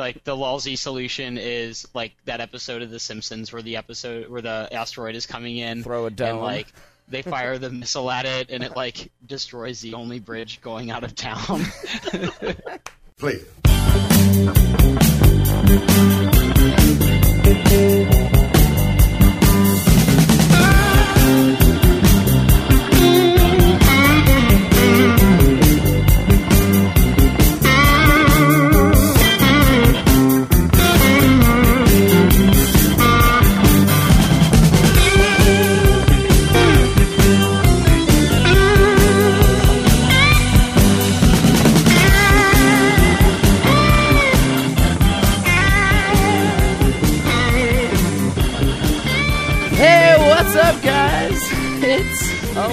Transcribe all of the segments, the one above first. like the lousy solution is like that episode of The Simpsons where the asteroid is coming in. Throw a dome. And like they fire the missile at it, and it like destroys the only bridge going out of town. Please.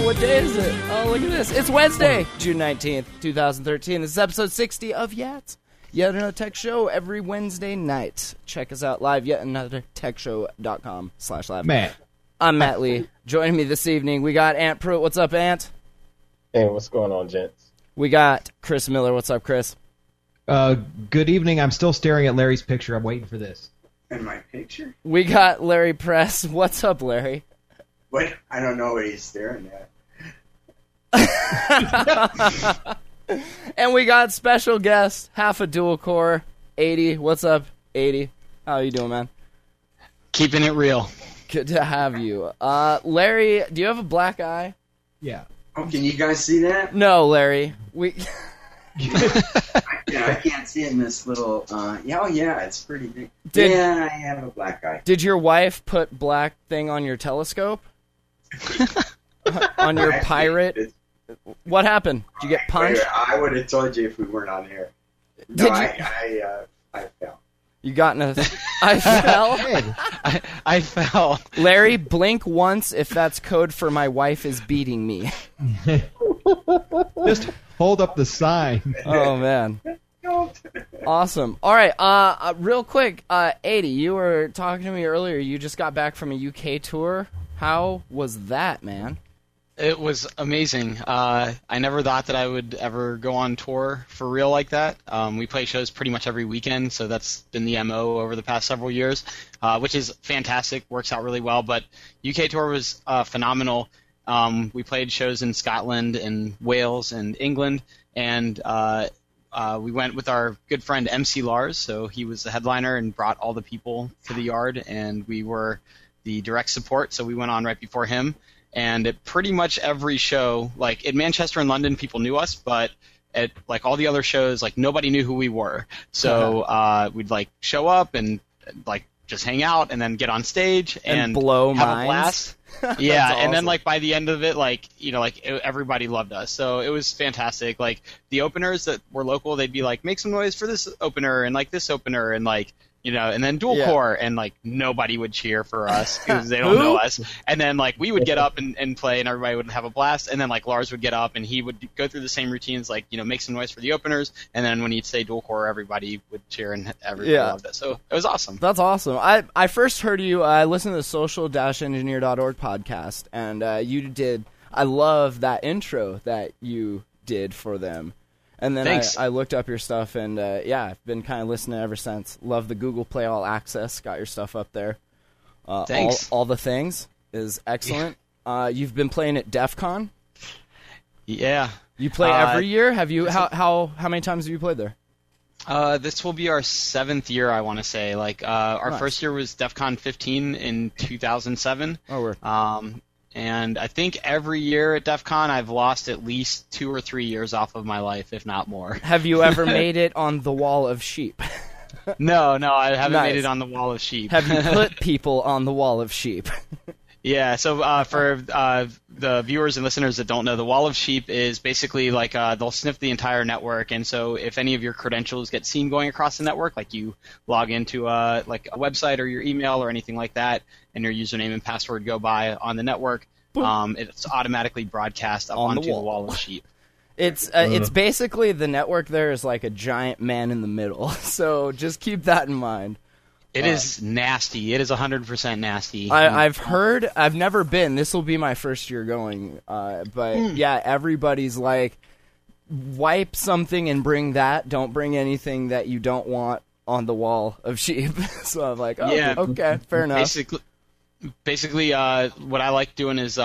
What day is it? Oh, look at this. It's Wednesday, June 19th, 2013. This is episode 60 of Yet Another Tech Show every Wednesday night. Check us out live, yetanothertechshow.com/live. Matt. I'm Matt Lee. Joining me this evening, we got Ant Pruitt. What's up, Ant? Hey, what's going on, gents? We got Chris Miller. What's up, Chris? Good evening. I'm still staring at Larry's picture. I'm waiting for this. And my picture? We got Larry Press. What's up, Larry? What? I don't know what he's staring at. And we got special guest, half a dual core, 80. What's up, 80? How are you doing, man? Keeping it real. Good to have you. Larry, do you have a black eye? Yeah. Oh, can you guys see that? No, Larry. I can't see in this little. It's pretty big. I have a black eye. Did your wife put black thing on your telescope? On your pirate? What happened? Did you get punched? I would have told you if we weren't on air. No, I fell. You got in a... I fell? I fell. Larry, blink once if that's code for my wife is beating me. Just hold up the sign. Oh, man. Awesome. All right, real quick, 80, you were talking to me earlier. You just got back from a UK tour. How was that, man? It was amazing. I never thought that I would ever go on tour for real like that. We play shows pretty much every weekend, so that's been the MO over the past several years, which is fantastic, works out really well. But UK tour was phenomenal. We played shows in Scotland and Wales and England, and we went with our good friend MC Lars, so he was the headliner and brought all the people to the yard, and we were the direct support, so we went on right before him. And at pretty much every show, like in Manchester and London, people knew us, but at like all the other shows, like nobody knew who we were. So we'd like show up and like just hang out and then get on stage and blow have minds. A blast. Yeah, awesome. And then like by the end of it, like you know, like everybody loved us, so it was fantastic. Like the openers that were local, they'd be like, make some noise for this opener and like this opener and like. You know, and then dual core, and like nobody would cheer for us because they don't know us. And then like we would get up and play, and everybody would have a blast. And then like Lars would get up, and he would go through the same routines, like you know, make some noise for the openers. And then when he'd say dual core, everybody would cheer, and everybody loved it. So it was awesome. That's awesome. I first heard you. I listened to the social-engineer.org podcast, and you did. I love that intro that you did for them. And then I looked up your stuff, and I've been kind of listening ever since. Love the Google Play All Access. Got your stuff up there. Thanks. All the Things is excellent. Yeah. You've been playing at DEF CON? Yeah. You play every year? Have you? How many times have you played there? This will be our seventh year, I want to say. Like our first year was DEF CON 15 in 2007. Oh, we're and I think every year at DEF CON, I've lost at least 2 or 3 years off of my life, if not more. Have you ever made it on the Wall of Sheep? No, I haven't made it on the Wall of Sheep. Have you put people on the Wall of Sheep? Yeah, so for the viewers and listeners that don't know, the Wall of Sheep is basically like they'll sniff the entire network, and so if any of your credentials get seen going across the network, like you log into like a website or your email or anything like that, and your username and password go by on the network, it's automatically broadcast up onto the Wall of Sheep. It's basically the network there is like a giant man in the middle, so just keep that in mind. It is nasty. It is 100% nasty. I've heard. I've never been. This will be my first year going. Everybody's like, wipe something and bring that. Don't bring anything that you don't want on the Wall of Sheep. So I'm like, oh, yeah, okay, fair enough. Basically, what I like doing is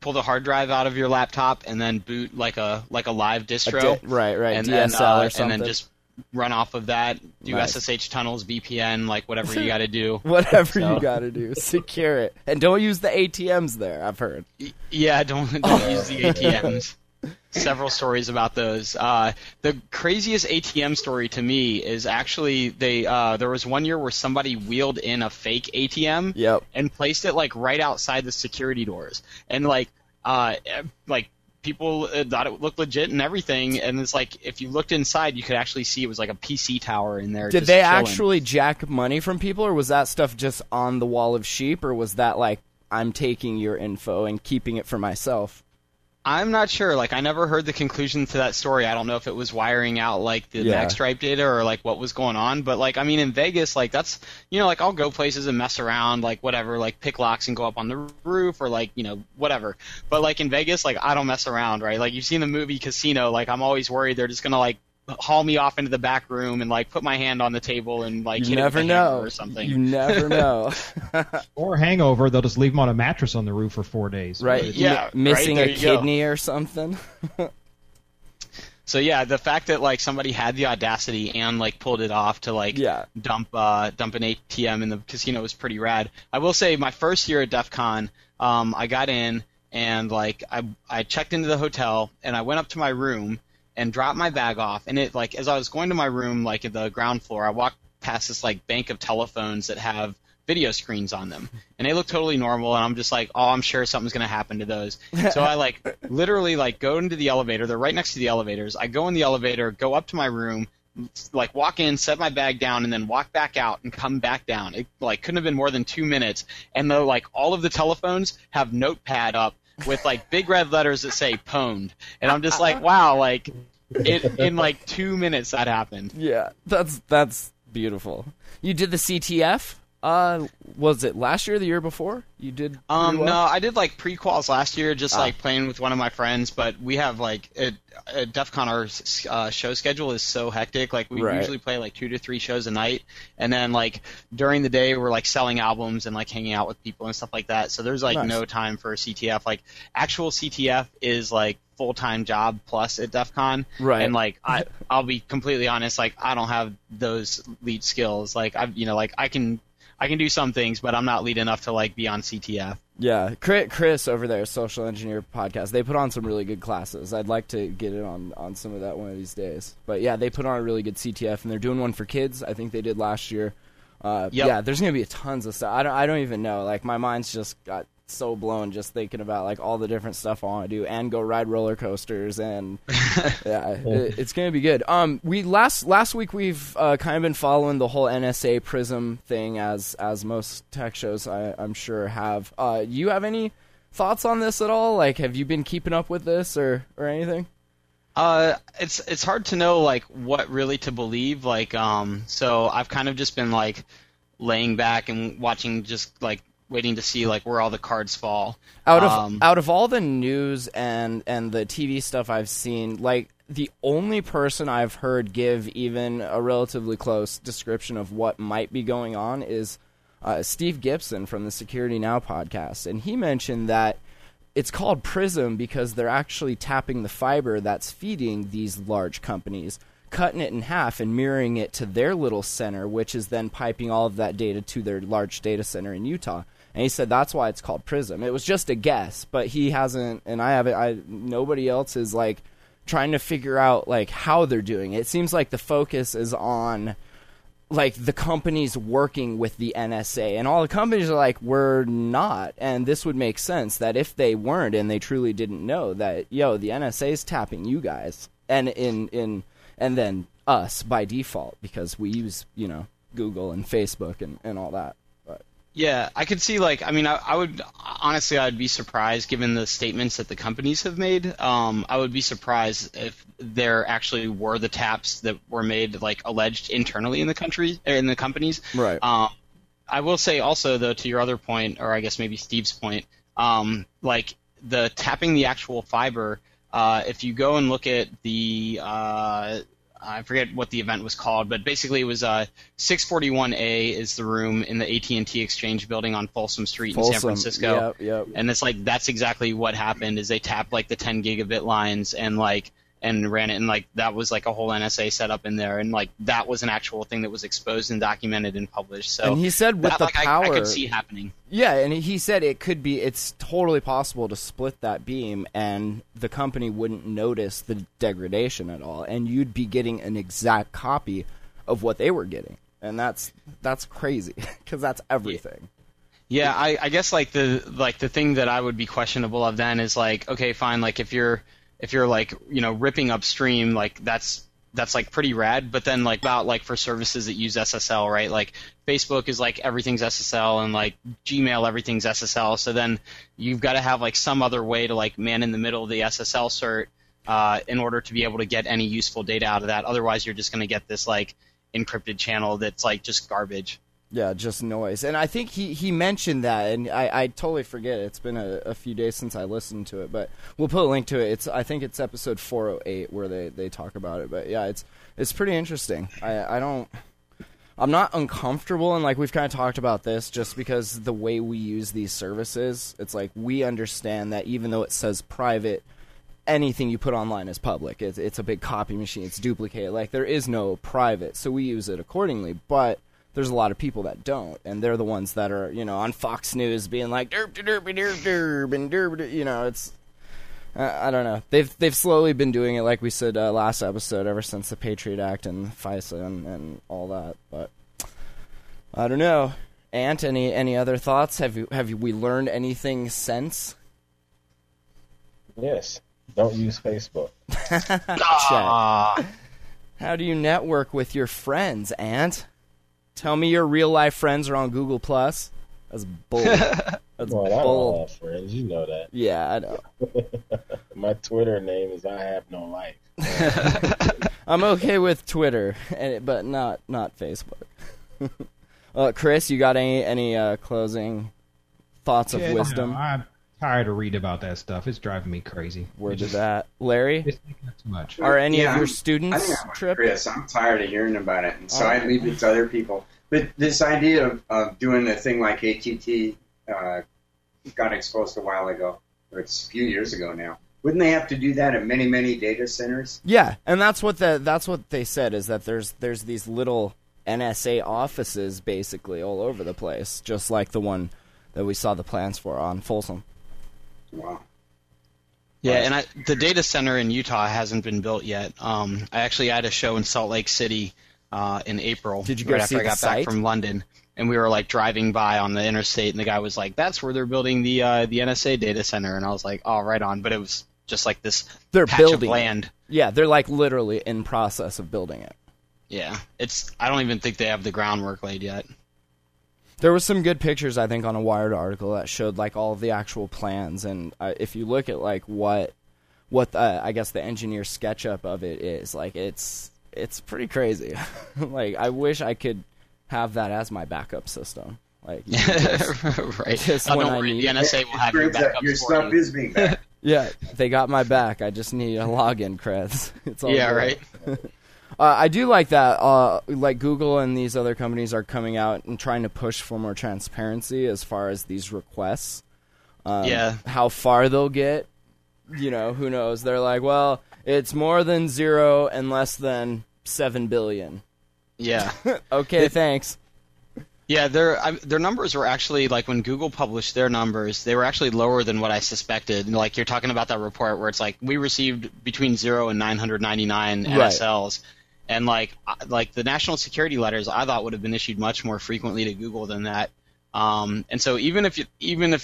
pull the hard drive out of your laptop and then boot like a live distro. Right. And DSL then, or something. And then just run off of that, do SSH tunnels, VPN, like whatever you got to do. You got to do. Secure it. And don't use the ATMs there, I've heard. Yeah, don't use the ATMs. Several stories about those. The craziest ATM story to me is actually there was one year where somebody wheeled in a fake ATM and placed it like right outside the security doors, and like people thought it looked legit and everything. And it's like if you looked inside, you could actually see it was like a PC tower in there. Did they actually jack money from people, or was that stuff just on the Wall of Sheep, or was that like I'm taking your info and keeping it for myself? I'm not sure. Like, I never heard the conclusion to that story. I don't know if it was wiring out, like, the Maxstripe data or, like, what was going on. But, like, I mean, in Vegas, like, that's, you know, like, I'll go places and mess around, like, whatever, like, pick locks and go up on the roof or, like, you know, whatever. But, like, in Vegas, like, I don't mess around, right? Like, you've seen the movie Casino. Like, I'm always worried they're just going to, like, haul me off into the back room and, like, put my hand on the table and, like, you never know or something. You never know. Or hangover, they'll just leave them on a mattress on the roof for 4 days. Right, yeah. Missing a kidney or something. So, yeah, the fact that, like, somebody had the audacity and, like, pulled it off to, like, dump an ATM in the casino was pretty rad. I will say my first year at DEF CON, I got in and, like, I checked into the hotel and I went up to my room and dropped my bag off, and it, like, as I was going to my room, like, at the ground floor, I walked past this, like, bank of telephones that have video screens on them, and they look totally normal, and I'm just like, oh, I'm sure something's going to happen to those. So I, like, literally, like, go into the elevator. They're right next to the elevators. I go in the elevator, go up to my room, like, walk in, set my bag down, and then walk back out and come back down. It, like, couldn't have been more than 2 minutes, and, though, like, all of the telephones have Notepad up with, like, big red letters that say pwned. And I'm just like, wow, like, in, like, 2 minutes that happened. Yeah, that's beautiful. You did the CTF? Was it last year or the year before? You did well? No, I did, like, pre-quals last year, just, like, playing with one of my friends. But we have, like, at DEF CON, our show schedule is so hectic. Like, we usually play, like, 2 to 3 shows a night. And then, like, during the day, we're, like, selling albums and, like, hanging out with people and stuff like that. So there's, like, no time for a CTF. Like, actual CTF is, like, full-time job plus at DEF CON. Right. And, like, I'll be completely honest, like, I don't have those lead skills. Like, I've, you know, like, I can do some things, but I'm not lead enough to, like, be on CTF. Yeah. Chris over there, Social Engineer Podcast, they put on some really good classes. I'd like to get it on some of that one of these days. But, yeah, they put on a really good CTF, and they're doing one for kids. I think they did last year. Yeah, there's going to be tons of stuff. I don't even know. Like, my mind's just got so blown just thinking about, like, all the different stuff I want to do and go ride roller coasters. And, yeah, it's going to be good. We last week we've kind of been following the whole NSA PRISM thing as most tech shows I'm sure have. You have any thoughts on this at all? Like, have you been keeping up with this or anything? It's hard to know, like, what really to believe. Like, so I've kind of just been, like, laying back and watching, just, like, waiting to see, like, where all the cards fall. Out of all the news and the TV stuff I've seen, like, the only person I've heard give even a relatively close description of what might be going on is Steve Gibson from the Security Now podcast. And he mentioned that it's called PRISM because they're actually tapping the fiber that's feeding these large companies, cutting it in half and mirroring it to their little center, which is then piping all of that data to their large data center in Utah. And he said that's why it's called PRISM. It was just a guess, but he hasn't, and I haven't, nobody else is, like, trying to figure out, like, how they're doing it. It seems like the focus is on, like, the companies working with the NSA, and all the companies are like, we're not. And this would make sense that if they weren't and they truly didn't know that, yo, the NSA is tapping you guys and and then us by default because we use, you know, Google and Facebook and all that. But. Yeah, I could see, like, I mean, I would honestly, I'd be surprised given the statements that the companies have made. I would be surprised if there actually were the taps that were made, like, alleged internally in the country, in the companies. Right. I will say also, though, to your other point, or I guess maybe Steve's point, like, the tapping the actual fiber. If you go and look at the I forget what the event was called, but basically it was 641A is the room in the AT&T Exchange building on Folsom Street in San Francisco. Yep. And it's like that's exactly what happened is they tapped like the 10 gigabit lines and ran it, and like that was like a whole NSA setup in there, and like that was an actual thing that was exposed and documented and published. So and he said with that, the like, power, I could see happening. Yeah, and he said it could be. It's totally possible to split that beam, and the company wouldn't notice the degradation at all, and you'd be getting an exact copy of what they were getting, and that's crazy because that's everything. Yeah. Yeah, I guess like the thing that I would be questionable of then is like, okay, fine, like if you're like, you know, ripping upstream, like that's like pretty rad, but then like about like for services that use SSL, right? Like Facebook is like everything's SSL, and like Gmail, everything's SSL. So then you've got to have like some other way to like man in the middle of the SSL cert in order to be able to get any useful data out of that. Otherwise, you're just going to get this like encrypted channel that's like just garbage. Yeah, just noise. And I think he mentioned that, and I totally forget it. It's been a few days since I listened to it, but we'll put a link to it. I think it's episode 408 where they talk about it. But yeah, it's pretty interesting. I'm not uncomfortable, and like we've kind of talked about this just because the way we use these services, it's like we understand that even though it says private, anything you put online is public. It's a big copy machine. It's duplicated. Like there is no private, so we use it accordingly. But there's a lot of people that don't, and they're the ones that are, you know, on Fox News being like, derp, derp, derp, derp, and derp, derp, you know, it's, I don't know. They've slowly been doing it, like we said last episode, ever since the Patriot Act and FISA and all that, but I don't know. Ant, any other thoughts? Have we learned anything since? Yes. Don't use Facebook. How do you network with your friends, Ant? Tell me your real-life friends are on Google Plus. That's bold. Well, I don't have friends. You know that. Yeah, I know. My Twitter name is I Have No Life. I'm okay with Twitter, but not Facebook. Chris, you got any closing thoughts of wisdom? No, I'm tired of reading about that stuff. It's driving me crazy. Word to that. Larry? It's too much. Are any of your students trip? Chris, I'm tired of hearing about it, and so I leave it to other people. But this idea of doing a thing like ATT got exposed a while ago, or it's a few years ago now. Wouldn't they have to do that at many, many data centers? Yeah, and that's what they said, is that there's these little NSA offices basically all over the place, just like the one that we saw the plans for on Folsom. Wow. Yeah, and the data center in Utah hasn't been built yet. I actually had a show in Salt Lake City in April. Did you go see the site? Back from London, and we were like driving by on the interstate, and the guy was like, "That's where they're building the NSA data center," and I was like, "Oh, right on." But it was just like this patch of land. Yeah, they're like literally in process of building it. Yeah, I don't even think they have the groundwork laid yet. There were some good pictures, I think, on a Wired article that showed like all of the actual plans, and if you look at like what I guess the engineer sketch-up of it is, like it's pretty crazy. Like I wish I could have that as my backup system. Like right, just when don't worry, the NSA will have your backup. Your stuff is being back. Yeah, they got my back. I just need a login, Chris. It's all right. I do like that. Like Google and these other companies are coming out and trying to push for more transparency as far as these requests. How far they'll get, you know, who knows? They're like, well, it's more than zero and less than 7 billion. Yeah. Okay. Thanks. Yeah, their numbers were actually, like when Google published their numbers, they were actually lower than what I suspected. Like you're talking about that report where it's like we received between 0 and 999 NSLs. Right. And like the national security letters, I thought would have been issued much more frequently to Google than that. And so even if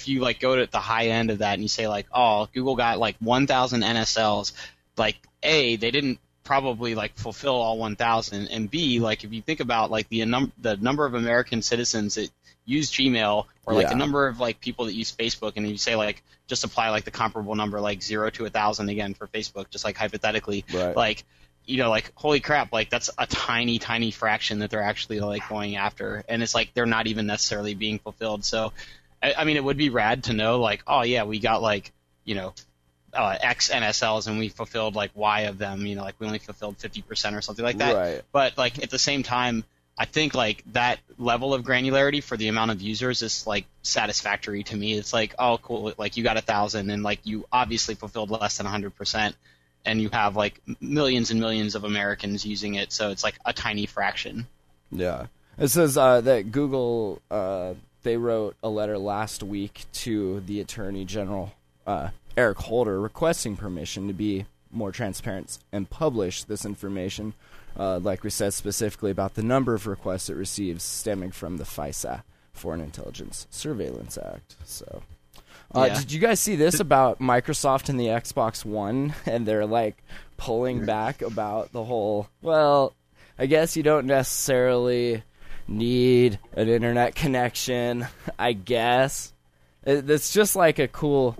you like go to the high end of that and you say like, oh, Google got like 1,000 NSLs, like A, they didn't probably like fulfill all 1,000, and B, like if you think about like the number of American citizens that use Gmail, or like the number of like people that use Facebook, and you say like just apply like the comparable number like 0 to 1,000 again for Facebook, just like hypothetically, right. Like. You know, like, holy crap, like, that's a tiny, tiny fraction that they're actually, like, going after. And it's like they're not even necessarily being fulfilled. So, I mean, it would be rad to know, like, oh, yeah, we got, like, you know, X NSLs and we fulfilled like Y of them, you know, like we only fulfilled 50% or something like that. Right. But like at the same time, I think like that level of granularity for the amount of users is like satisfactory to me. It's like, oh cool, like you got 1,000 and like you obviously fulfilled less than 100%, and you have like millions and millions of Americans using it, so it's like a tiny fraction. Yeah. It says that Google, they wrote a letter last week to the Attorney General, Eric Holder, requesting permission to be more transparent and publish this information, like we said, specifically about the number of requests it receives stemming from the FISA, Foreign Intelligence Surveillance Act. So, yeah. Did you guys see this about Microsoft and the Xbox One, and they're like pulling back about the whole, well, I guess you don't necessarily need an internet connection, I guess. It's just like a cool...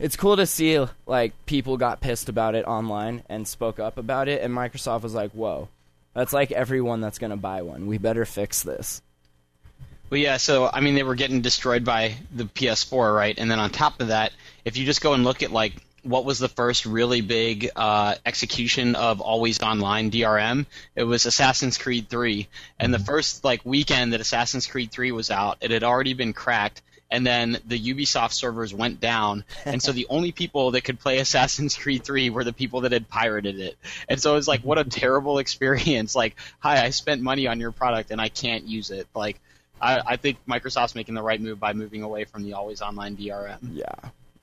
It's cool to see like people got pissed about it online and spoke up about it, and Microsoft was like, whoa, that's like everyone that's going to buy one. We better fix this. Well, yeah, so, I mean, they were getting destroyed by the PS4, right? And then on top of that, if you just go and look at like what was the first really big execution of always online DRM, it was Assassin's Creed 3. And the first like weekend that Assassin's Creed 3 was out, it had already been cracked. And then the Ubisoft servers went down, and so the only people that could play Assassin's Creed 3 were the people that had pirated it. And so it was like, what a terrible experience. Like, hi, I spent money on your product, and I can't use it. Like, I think Microsoft's making the right move by moving away from the always online DRM. Yeah,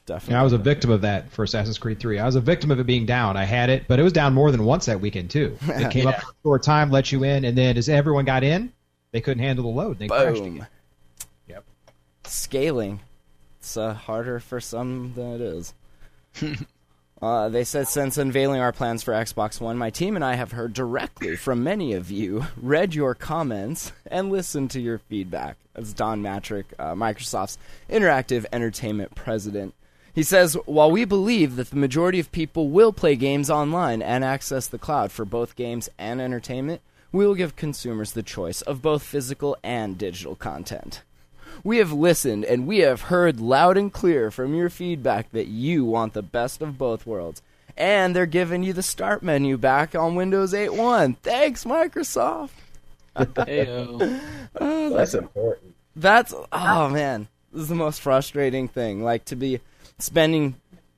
definitely. Yeah, I was a victim of that for Assassin's Creed 3. I was a victim of it being down. I had it, but it was down more than once that weekend, too. It came up for a short time, let you in, and then as everyone got in, they couldn't handle the load. They crashed again. Scaling. It's harder for some than it is. They said, since unveiling our plans for Xbox One, my team and I have heard directly from many of you, read your comments, and listened to your feedback. That's Don Matrick, Microsoft's Interactive Entertainment President. He says, while we believe that the majority of people will play games online and access the cloud for both games and entertainment, we will give consumers the choice of both physical and digital content. We have listened and we have heard loud and clear from your feedback that you want the best of both worlds. And they're giving you the start menu back on Windows 8.1. Thanks, Microsoft. That's important. That's, oh man, this is the most frustrating thing. Like to be spending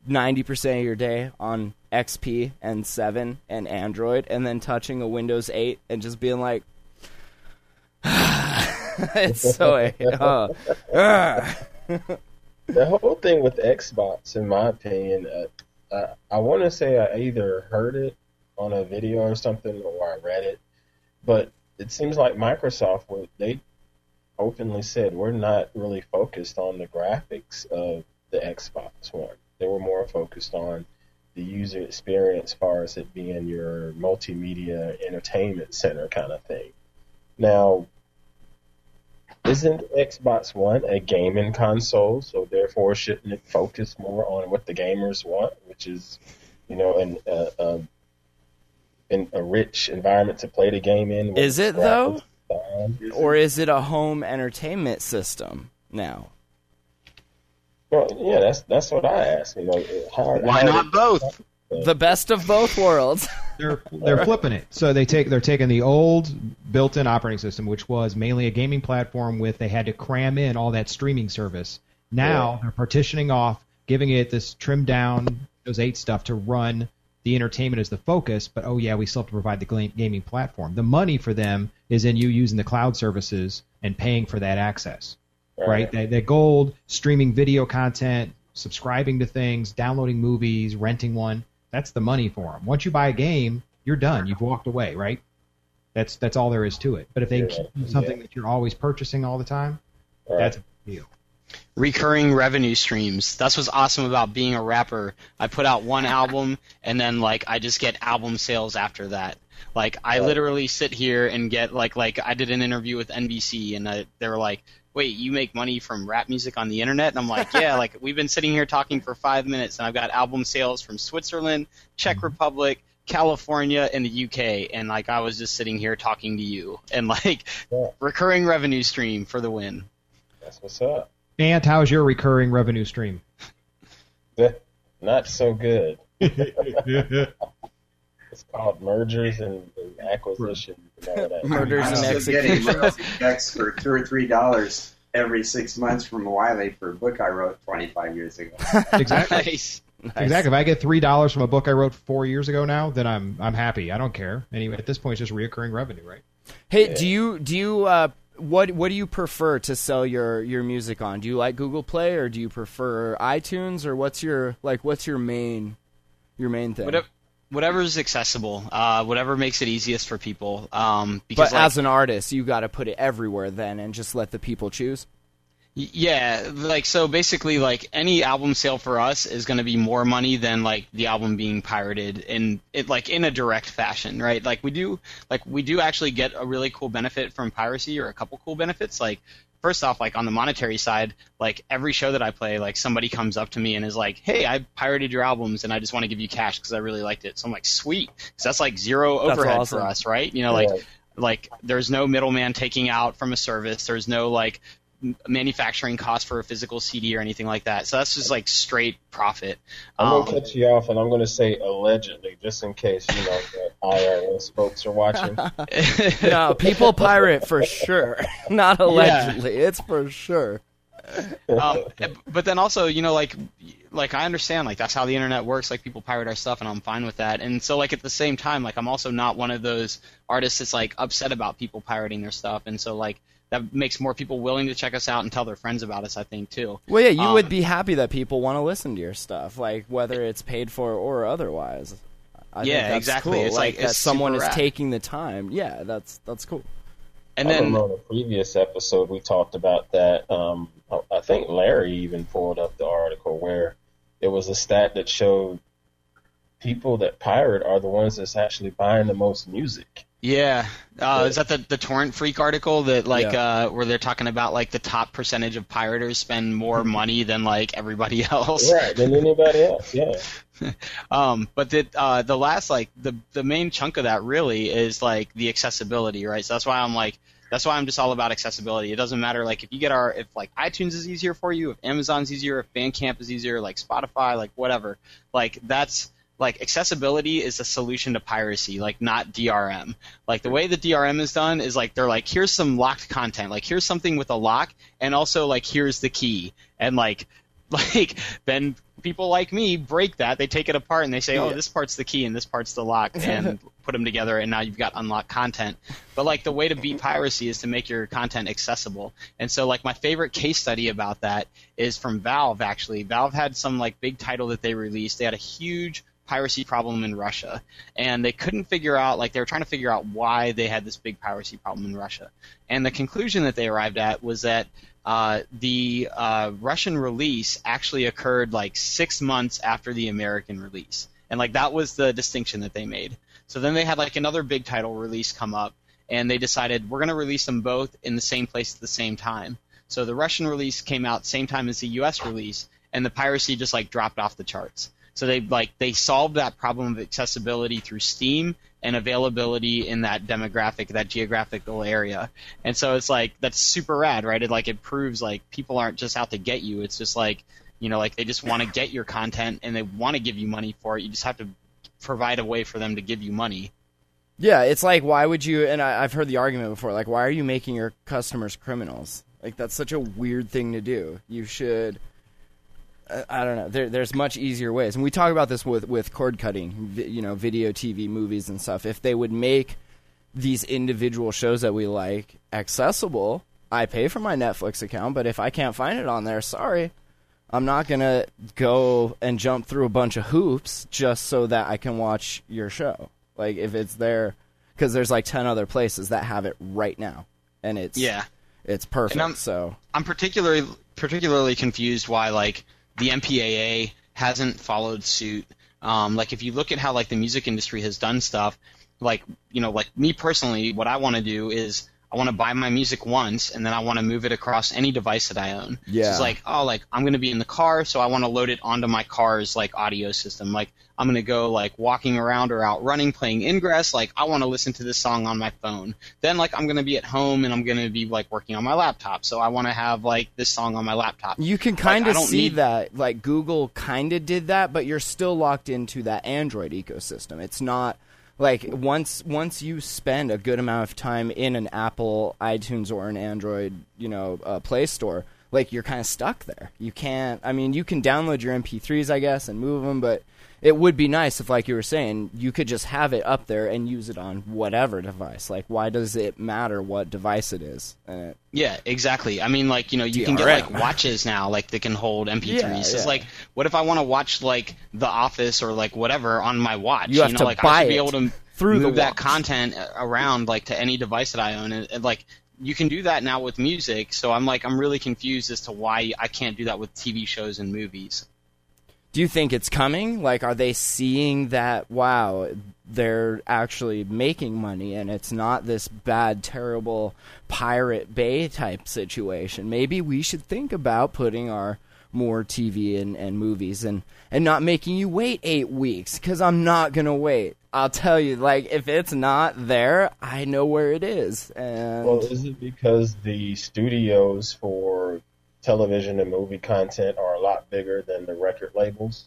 90% of your day on XP and 7 and Android and then touching a Windows 8 and just being like, it's so the whole thing with Xbox, in my opinion, I want to say I either heard it on a video or something, or I read it, but it seems like Microsoft, they openly said we're not really focused on the graphics of the Xbox One. They were more focused on the user experience, as far as it being your multimedia entertainment center kind of thing. Now, isn't Xbox One a gaming console, so therefore shouldn't it focus more on what the gamers want, which is, you know, a rich environment to play the game in? Is it, though? Or is it a home entertainment system now? Well, yeah, that's what I asked. You know, why not both? The best of both worlds. They're flipping it. So they're taking the old built-in operating system, which was mainly a gaming platform with they had to cram in all that streaming service. Now they're partitioning off, giving it this trimmed down those 8 stuff to run the entertainment as the focus, but oh yeah, we still have to provide the gaming platform. The money for them is in you using the cloud services and paying for that access. Right? The gold, streaming video content, subscribing to things, downloading movies, renting one. That's the money for them. Once you buy a game, you're done. You've walked away, right? That's all there is to it. But if they keep something that you're always purchasing all the time, that's a big deal. Recurring revenue streams. That's what's awesome about being a rapper. I put out one album, and then like I just get album sales after that. Like I literally sit here and get like I did an interview with NBC, and they were like, wait, you make money from rap music on the internet? And I'm like, yeah, like we've been sitting here talking for 5 minutes, and I've got album sales from Switzerland, Czech Republic, California, and the UK, and like I was just sitting here talking to you, and like recurring revenue stream for the win. That's what's up. Ant, how's your recurring revenue stream? not so good. It's called mergers and acquisitions. Murders and executions. I'm still getting checks for $2 or $3 every 6 months from Wiley for a book I wrote 25 years ago. Exactly. Nice. Exactly. If I get $3 from a book I wrote 4 years ago now, then I'm happy. I don't care. Anyway, at this point, it's just reoccurring revenue, right? Hey, yeah. What do you prefer to sell your music on? Do you like Google Play or do you prefer iTunes, or what's your main thing? Whatever is accessible, whatever makes it easiest for people. Because as an artist, you got to put it everywhere then, and just let the people choose. Yeah, so basically, any album sale for us is going to be more money than the album being pirated in a direct fashion, right? We do actually get a really cool benefit from piracy, or a couple cool benefits. First off, on the monetary side, every show that I play, somebody comes up to me and is like, "Hey, I pirated your albums, and I just want to give you cash because I really liked it." So I'm like, "Sweet," because that's zero overhead for us, right? You know, there's no middleman taking out from a service. There's no manufacturing cost for a physical CD or anything like that. So that's just straight profit. I'm going to cut you off, and I'm going to say allegedly, just in case, the IRS folks are watching. No, people pirate for sure. Not allegedly. Yeah. It's for sure. But then also, I understand, that's how the internet works. People pirate our stuff, and I'm fine with that. And so, at the same time, I'm also not one of those artists that's, upset about people pirating their stuff. And so, that makes more people willing to check us out and tell their friends about us, I think, too. Well, yeah, you would be happy that people want to listen to your stuff, whether it's paid for or otherwise. I think that's exactly. Cool. It's that someone is taking the time. Yeah, that's cool. And then on the previous episode we talked about that. I think Larry even pulled up the article where there was a stat that showed people that pirate are the ones that's actually buying the most music. Yeah, is that the Torrent Freak article that where they're talking about the top percentage of pirators spend more money than everybody else? Right, than anybody else. Yeah. But the last the main chunk of that really is the accessibility, right? So that's why I'm just all about accessibility. It doesn't matter if you get if iTunes is easier for you, if Amazon's easier, if Bandcamp is easier, Spotify, whatever, that's. Accessibility is a solution to piracy, not DRM. The way the DRM is done is they're here's some locked content, here's something with a lock, and also here's the key. And then people like me break that, they take it apart and they say, oh, this part's the key and this part's the lock, and put them together, and now you've got unlocked content. But the way to beat piracy is to make your content accessible. And so my favorite case study about that is from Valve, actually. Valve had some big title that they released. They had a huge piracy problem in Russia, and they couldn't figure out, they were trying to figure out why they had this big piracy problem in Russia. And the conclusion that they arrived at was that the Russian release actually occurred 6 months after the American release, and that was the distinction that they made. So then they had another big title release come up, and they decided we're going to release them both in the same place at the same time. So the Russian release came out same time as the U.S. release, and the piracy just dropped off the charts. So they solved that problem of accessibility through Steam and availability in that demographic, that geographical area. And so it's that's super rad, right? It it proves people aren't just out to get you. It's just they just want to get your content and they want to give you money for it. You just have to provide a way for them to give you money. Yeah, it's why would you? And I've heard the argument before. Why are you making your customers criminals? That's such a weird thing to do. You should. I don't know. There's much easier ways. And we talk about this with cord cutting, video, TV, movies and stuff. If they would make these individual shows that we like accessible, I pay for my Netflix account, but if I can't find it on there, sorry. I'm not going to go and jump through a bunch of hoops just so that I can watch your show. If it's there, because there's 10 other places that have it right now. And it's it's perfect. And I'm particularly confused why the MPAA hasn't followed suit. If you look at how the music industry has done stuff, me personally, what I want to do is I want to buy my music once, and then I want to move it across any device that I own. Yeah. So it's like, oh, like I'm going to be in the car, so I want to load it onto my car's like audio system. Like I'm going to go like walking around or out running, playing Ingress. Like I want to listen to this song on my phone. Then like I'm going to be at home and I'm going to be like working on my laptop, so I want to have like this song on my laptop. You can kind of see that. Like Google kind of did that, but you're still locked into that Android ecosystem. It's not. Like, once you spend a good amount of time in an Apple, iTunes, or an Android, you know, Play Store, like, you're kind of stuck there. You can't – I mean, you can download your MP3s, I guess, and move them, but it would be nice if, like you were saying, you could just have it up there and use it on whatever device. Like, why does it matter what device it is? Yeah, exactly. I mean, like, you know, you DRM. Can get, like, watches now, like, that can hold MP3s. Yeah, yeah. It's like, what if I want to watch, like, The Office or, like, whatever on my watch? You have know, to like, buy I should be able to through move that content around, like, to any device that I own. And like, you can do that now with music, so I'm like, I'm really confused as to why I can't do that with TV shows and movies. Do you think it's coming? Like, are they seeing that, wow, they're actually making money and it's not this bad, terrible Pirate Bay type situation? Maybe we should think about putting our more TV and movies and not making you wait 8 weeks, because I'm not going to wait. I'll tell you, like, if it's not there, I know where it is. And well, is it because the studios for television and movie content are a lot bigger than the record labels?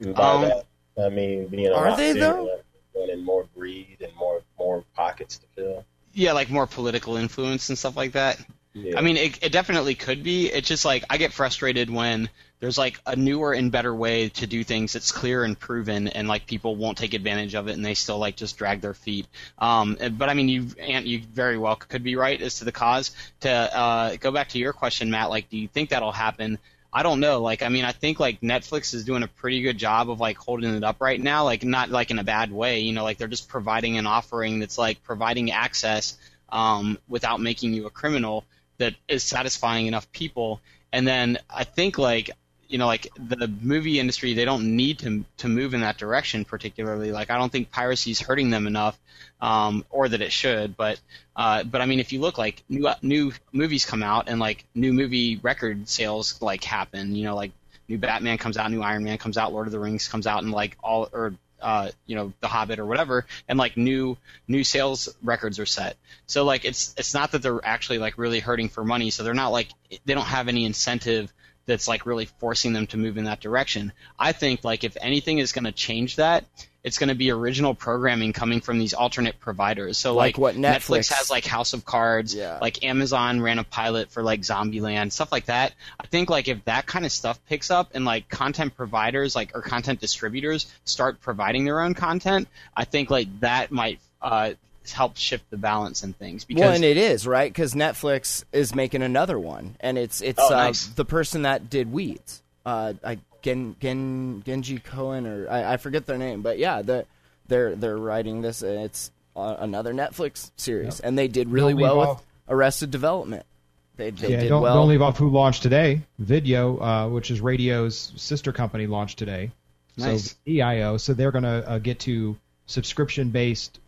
By that, I mean, being a lot bigger and more greed and more pockets to fill. Yeah, like more political influence and stuff like that. Yeah. I mean, it definitely could be. It's just like I get frustrated when there's like a newer and better way to do things that's clear and proven, and like people won't take advantage of it, and they still like just drag their feet. But I mean, you very well could be right as to the cause. To go back to your question, Matt, like, do you think that'll happen? I don't know. Like, I mean, I think like Netflix is doing a pretty good job of like holding it up right now. Like, not like in a bad way, you know. Like, they're just providing an offering that's like providing access without making you a criminal, that is satisfying enough people. And then I think, like, you know, like the movie industry, they don't need to move in that direction particularly. Like, I don't think piracy is hurting them enough, or that it should. But I mean, if you look, like, new movies come out and like new movie record sales like happen. You know, like new Batman comes out, new Iron Man comes out, Lord of the Rings comes out, and like all or. You know, The Hobbit or whatever, and like new sales records are set. So like it's not that they're actually like really hurting for money. So they're not like they don't have any incentive that's like really forcing them to move in that direction. I think like if anything is going to change that, it's going to be original programming coming from these alternate providers. So like what Netflix has, like House of Cards, yeah. Like Amazon ran a pilot for like Zombieland, stuff like that. I think like if that kind of stuff picks up and like content providers like or content distributors start providing their own content, I think like that might help shift the balance in things. Because well, and it is, right? Because Netflix is making another one, and it's nice. The person that did Weeds. Genji Cohen, or I forget their name, but yeah, they're writing this, and it's another Netflix series, yep. And they did really well with Arrested Development. They did well. Don't leave off who launched today. Video, which is Radio's sister company, launched today. Nice. So EIO. So they're going to get to subscription-based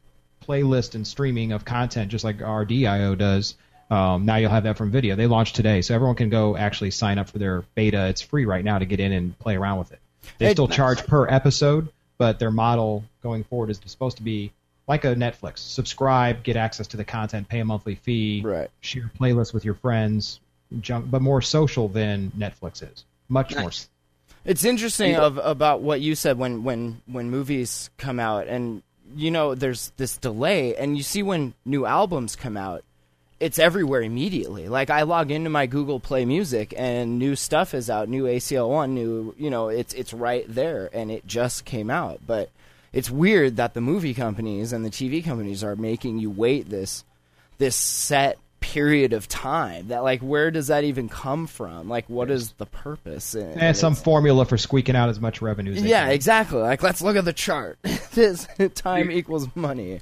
playlist and streaming of content, just like our DIO does. Now you'll have that from Video. They launched today, so everyone can go actually sign up for their beta. It's free right now to get in and play around with it. They still charge per episode, but their model going forward is supposed to be like a Netflix. Subscribe, get access to the content, pay a monthly fee, right. Share playlists with your friends, but more social than Netflix is. Much more. It's interesting about what you said when movies come out, and you know there's this delay, and you see when new albums come out, it's everywhere immediately. Like, I log into my Google Play Music and new stuff is out, new ACL1, new, you know, it's right there, and it just came out. But it's weird that the movie companies and the TV companies are making you wait this set period of time. That, like, where does that even come from? Like, what is the purpose? And some formula for squeaking out as much revenue as they can. Exactly. Like, let's look at the chart. This time equals money.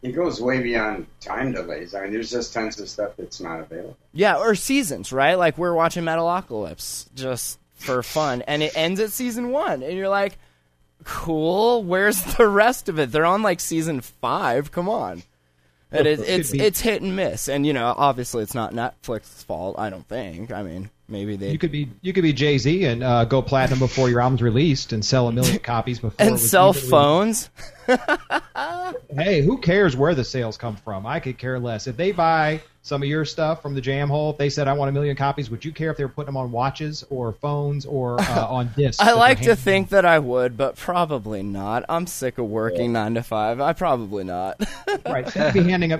It goes way beyond time delays. I mean, there's just tons of stuff that's not available. Yeah, or seasons, right? Like, we're watching Metalocalypse just for fun, and it ends at season 1. And you're like, cool, where's the rest of it? They're on, like, season 5. Come on. And it's hit and miss, and obviously it's not Netflix's fault. I don't think. I mean, maybe they you could be Jay-Z and go platinum before your album's released and sell 1 million copies before and it was sell phones. Hey, who cares where the sales come from? I could care less. If they buy some of your stuff from the jam hole, if they said I want 1 million copies, would you care if they were putting them on watches or phones or on discs? I like to think that I would, but probably not. I'm sick of working 9 to 5. I probably not. Right. So they could be handing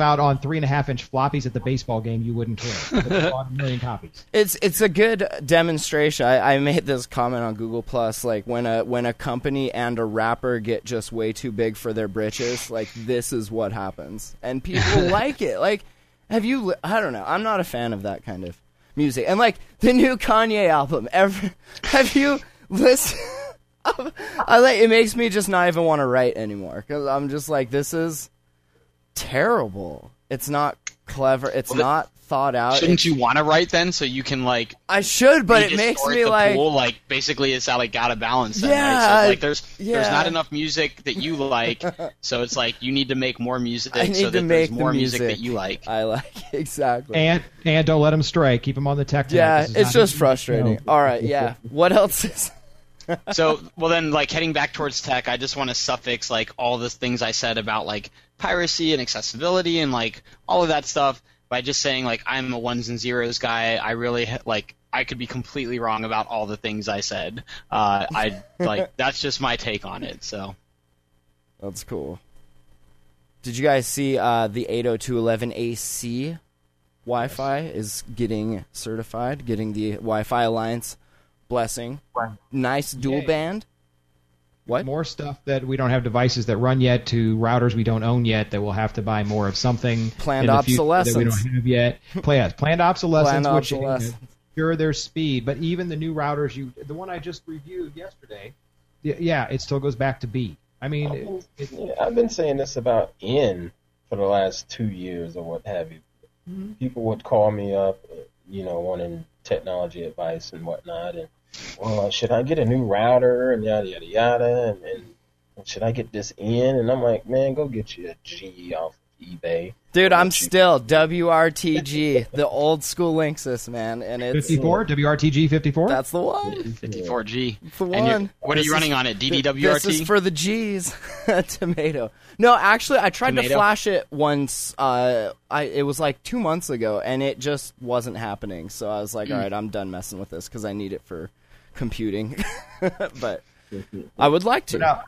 out on 3.5-inch floppies at the baseball game. You wouldn't care. They bought 1 million copies. It's a good demonstration. I made this comment on Google Plus, like when a company and a rapper get just way too big for their britches, like this is what happens, and people like it. Like, I don't know. I'm not a fan of that kind of music. And like the new Kanye album, have you listened? It makes me just not even want to write anymore because I'm just like, this is terrible. It's not clever. It's not thought out. Shouldn't you want to write then, so you can like? I should, but it makes me like basically it's how they gotta balance them. Yeah, right? So like there's not enough music that you like, so it's like you need to make more music so that there's more music that you like. I like exactly. And don't let them stray. Keep them on the tech. Yeah, it's just frustrating. All right, yeah. What else is? So, well then, like, heading back towards tech, I just want to suffix, like, all the things I said about, like, piracy and accessibility and, like, all of that stuff by just saying, like, I'm a ones and zeros guy. I really, like, I could be completely wrong about all the things I said. That's just my take on it, so. That's cool. Did you guys see the 802.11ac Wi-Fi is getting certified, getting the Wi-Fi Alliance blessing. Nice dual band. What? More stuff that we don't have devices that run yet to routers we don't own yet that we'll have to buy more of something. Planned obsolescence. That we don't have yet. Planned obsolescence, sure, there's speed, but even the new routers, the one I just reviewed yesterday, yeah, it still goes back to B. I mean, I've been saying this about N for the last 2 years or what have you. Mm-hmm. People would call me up, wanting technology advice and whatnot, and well, should I get a new router and yada yada yada, and should I get this in? And I'm like, man, go get you a G off eBay. Dude, I'm still WRTG, the old school Linksys, man, and it's 54 WRTG 54. That's the one. 54G. It's the one. What are you running on it? DDWRT. This is for the G's. Tomato. No, actually, I tried to flash it once. It was like 2 months ago, and it just wasn't happening. So I was like, all right, I'm done messing with this because I need it for computing. But I would like to.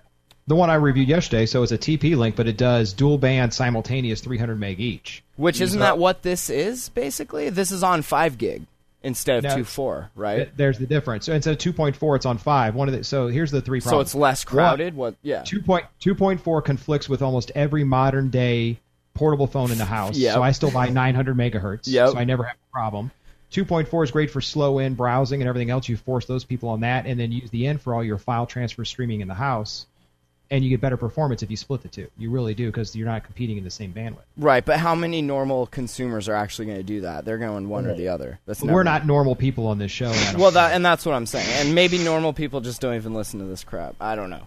The one I reviewed yesterday, so it's a TP link, but it does dual band simultaneous 300 meg each. Which isn't that what this is, basically? This is on 5 gig instead of 2.4, right? There's the difference. So instead of 2.4, it's on 5. So here's the three problems. So it's less crowded? What? Yeah. 2.4 conflicts with almost every modern day portable phone in the house. Yep. So I still buy 900 megahertz, so I never have a problem. 2.4 is great for slow-end browsing and everything else. You force those people on that and then use the end for all your file transfer streaming in the house. And you get better performance if you split the two. You really do because you're not competing in the same bandwidth. Right, but how many normal consumers are actually going to do that? They're going one or the other. We're not normal people on this show. Well, that's what I'm saying. And maybe normal people just don't even listen to this crap. I don't know.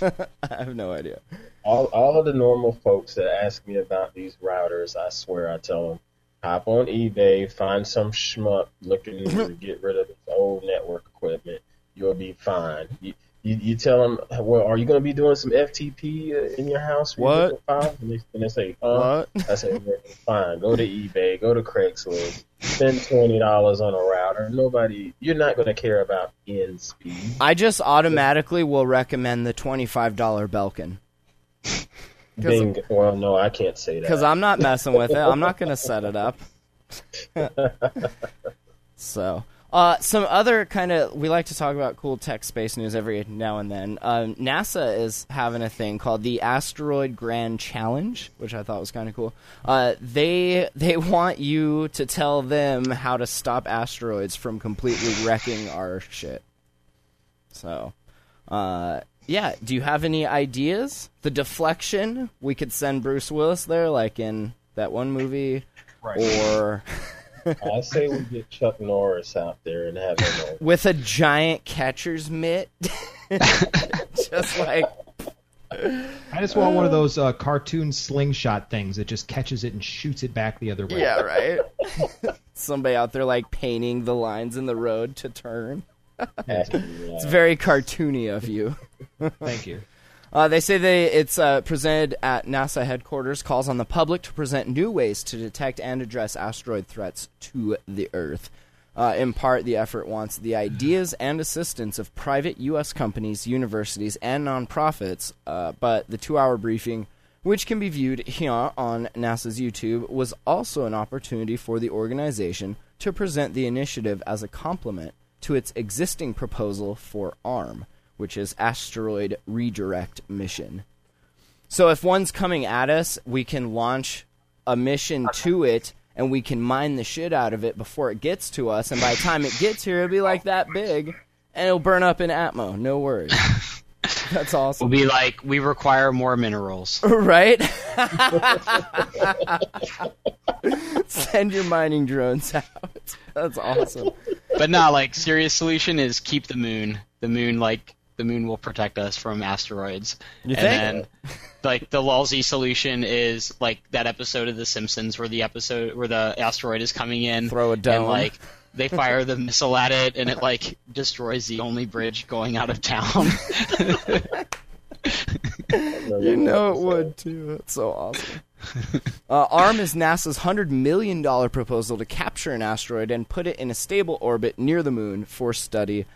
I have no idea. All of the normal folks that ask me about these routers, I swear I tell them, hop on eBay, find some schmuck looking to get rid of this old network equipment. You'll be fine. You tell them, well, are you going to be doing some FTP in your house? What? And they say, what? I say, fine. Go to eBay. Go to Craigslist. Spend $20 on a router. You're not going to care about end speed. I just automatically will recommend the $25 Belkin. Well, no, I can't say that. Because I'm not messing with it. I'm not going to set it up. So... some other kind of, we like to talk about cool tech space news every now and then. NASA is having a thing called the Asteroid Grand Challenge, which I thought was kind of cool. They want you to tell them how to stop asteroids from completely wrecking our shit. So, do you have any ideas? The deflection, we could send Bruce Willis there, like in that one movie, right. Or... I say we get Chuck Norris out there and have him with a giant catcher's mitt. Just like... I just want one of those cartoon slingshot things that just catches it and shoots it back the other way. Yeah, right? Somebody out there, like, painting the lines in the road to turn. It's very cartoony of you. Thank you. They say it's presented at NASA headquarters, calls on the public to present new ways to detect and address asteroid threats to the Earth. In part, the effort wants the ideas and assistance of private U.S. companies, universities, and nonprofits, but the two-hour briefing, which can be viewed here on NASA's YouTube, was also an opportunity for the organization to present the initiative as a complement to its existing proposal for ARM, which is Asteroid Redirect Mission. So if one's coming at us, we can launch a mission to it, and we can mine the shit out of it before it gets to us, and by the time it gets here, it'll be like that big, and it'll burn up in Atmo. No worries. That's awesome. We'll be like, we require more minerals. Right? Send your mining drones out. That's awesome. But no, like, serious solution is keep the moon. The moon will protect us from asteroids. You think? Then, like, the lousy solution is, like, that episode of The Simpsons where the asteroid is coming in. Throw a dome. And, like, they fire the missile at it, and it, like, destroys the only bridge going out of town. You know it would, too. That's so awesome. ARM is NASA's $100 million proposal to capture an asteroid and put it in a stable orbit near the moon for study.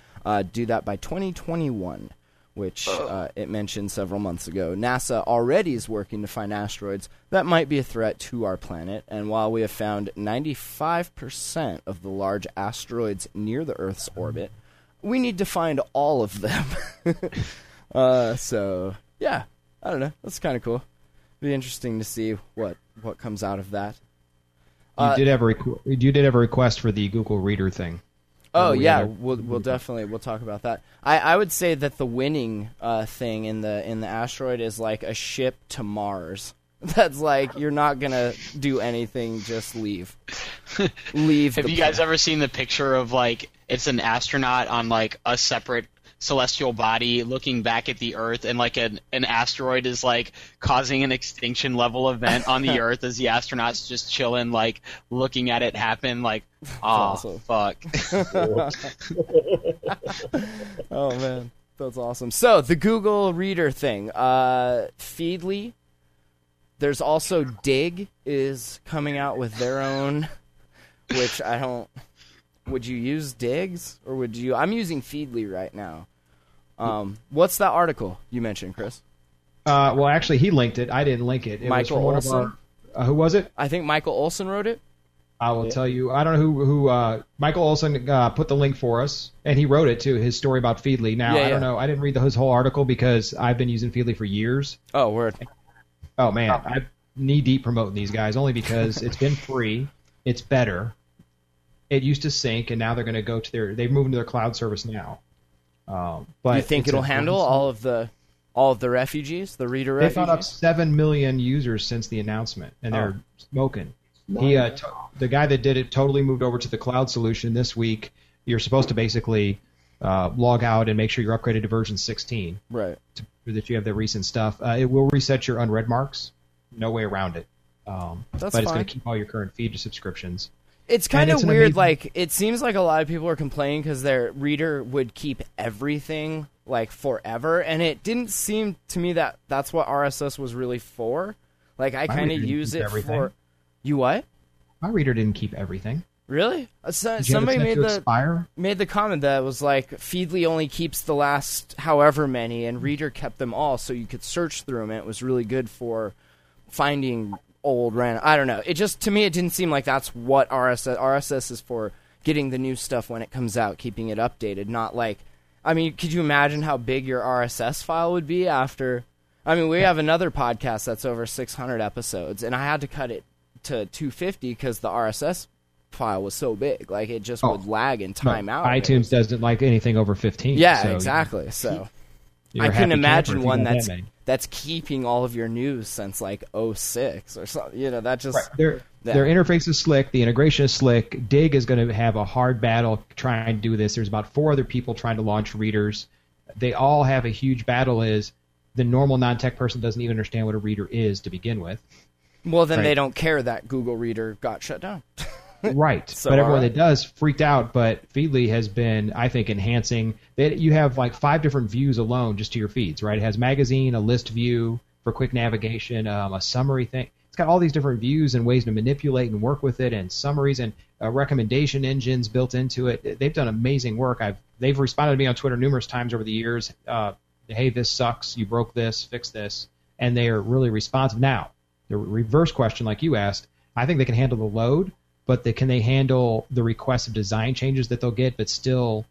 Do that by 2021, which it mentioned several months ago. NASA already is working to find asteroids that might be a threat to our planet, and while we have found 95% of the large asteroids near the Earth's orbit, we need to find all of them. So, yeah, I don't know. That's kind of cool. Be interesting to see what comes out of that. You did have a request for the Google Reader thing. Oh, yeah, we'll definitely talk about that. I would say that the winning thing in the asteroid is like a ship to Mars. That's like, you're not going to do anything, just leave. Have you guys ever seen the picture of, like, it's an astronaut on, like, a separate celestial body looking back at the Earth, and, like, an asteroid is, like, causing an extinction level event on the Earth as the astronauts just chilling, like, looking at it happen, like, oh, fuck. Oh, man. That's awesome. So, the Google Reader thing. Feedly. There's also Digg is coming out with their own, which I don't... Would you use Diggs, or would you... I'm using Feedly right now. What's that article you mentioned, Chris? Well, actually, he linked it. I didn't link it. It Michael was from Olson. Who was it? I think Michael Olson wrote it. I will tell you. I don't know who Michael Olson put the link for us, and he wrote it, too, his story about Feedly. Now, I don't know. I didn't read his whole article because I've been using Feedly for years. Oh, word. Oh, man. Oh. I'm knee-deep promoting these guys, only because it's been free. It's better. It used to sync, and now they're going to go to their. They've moved to their cloud service now. But you think it'll handle all of the refugees, the reader? They found up 7 million users since the announcement, and they're smoking. He, the guy that did it, totally moved over to the cloud solution this week. You're supposed to basically log out and make sure you're upgraded to version 16, right? To make sure that you have the recent stuff. It will reset your unread marks. No way around it. That's fine. It's going to keep all your current feed subscriptions. It's kind of weird, like, it seems like a lot of people are complaining because their reader would keep everything, like, forever, and it didn't seem to me that that's what RSS was really for. Like, I kind of use it for... You what? My reader didn't keep everything. Really? Somebody made the comment that was, like, Feedly only keeps the last however many, and Reader kept them all, so you could search through them, and it was really good for finding... old random. I don't know. It just, to me, it didn't seem like that's what RSS is for, getting the new stuff when it comes out, keeping it updated, not like, I mean, could you imagine how big your RSS file would be after, I mean, we have another podcast that's over 600 episodes, and I had to cut it to 250 because the RSS file was so big. Like, it just would lag and time out. iTunes doesn't like anything over 15. Yeah, so exactly. So I couldn't imagine one that's keeping all of your news since, like, 06 or something. You know, that just... Right. Their interface is slick. The integration is slick. Digg is going to have a hard battle trying to do this. There's about 4 other people trying to launch readers. They all have a huge battle is the normal non-tech person doesn't even understand what a reader is to begin with. Well, then they don't care that Google Reader got shut down. Right. So, but everyone that does freaked out, but Feedly has been, I think, enhancing. You have like 5 different views alone just to your feeds, right? It has magazine, a list view for quick navigation, a summary thing. It's got all these different views and ways to manipulate and work with it, and summaries and recommendation engines built into it. They've done amazing work. They've responded to me on Twitter numerous times over the years. Hey, this sucks. You broke this. Fix this. And they are really responsive. Now, the reverse question like you asked, I think they can handle the load, but can they handle the requests of design changes that they'll get, but still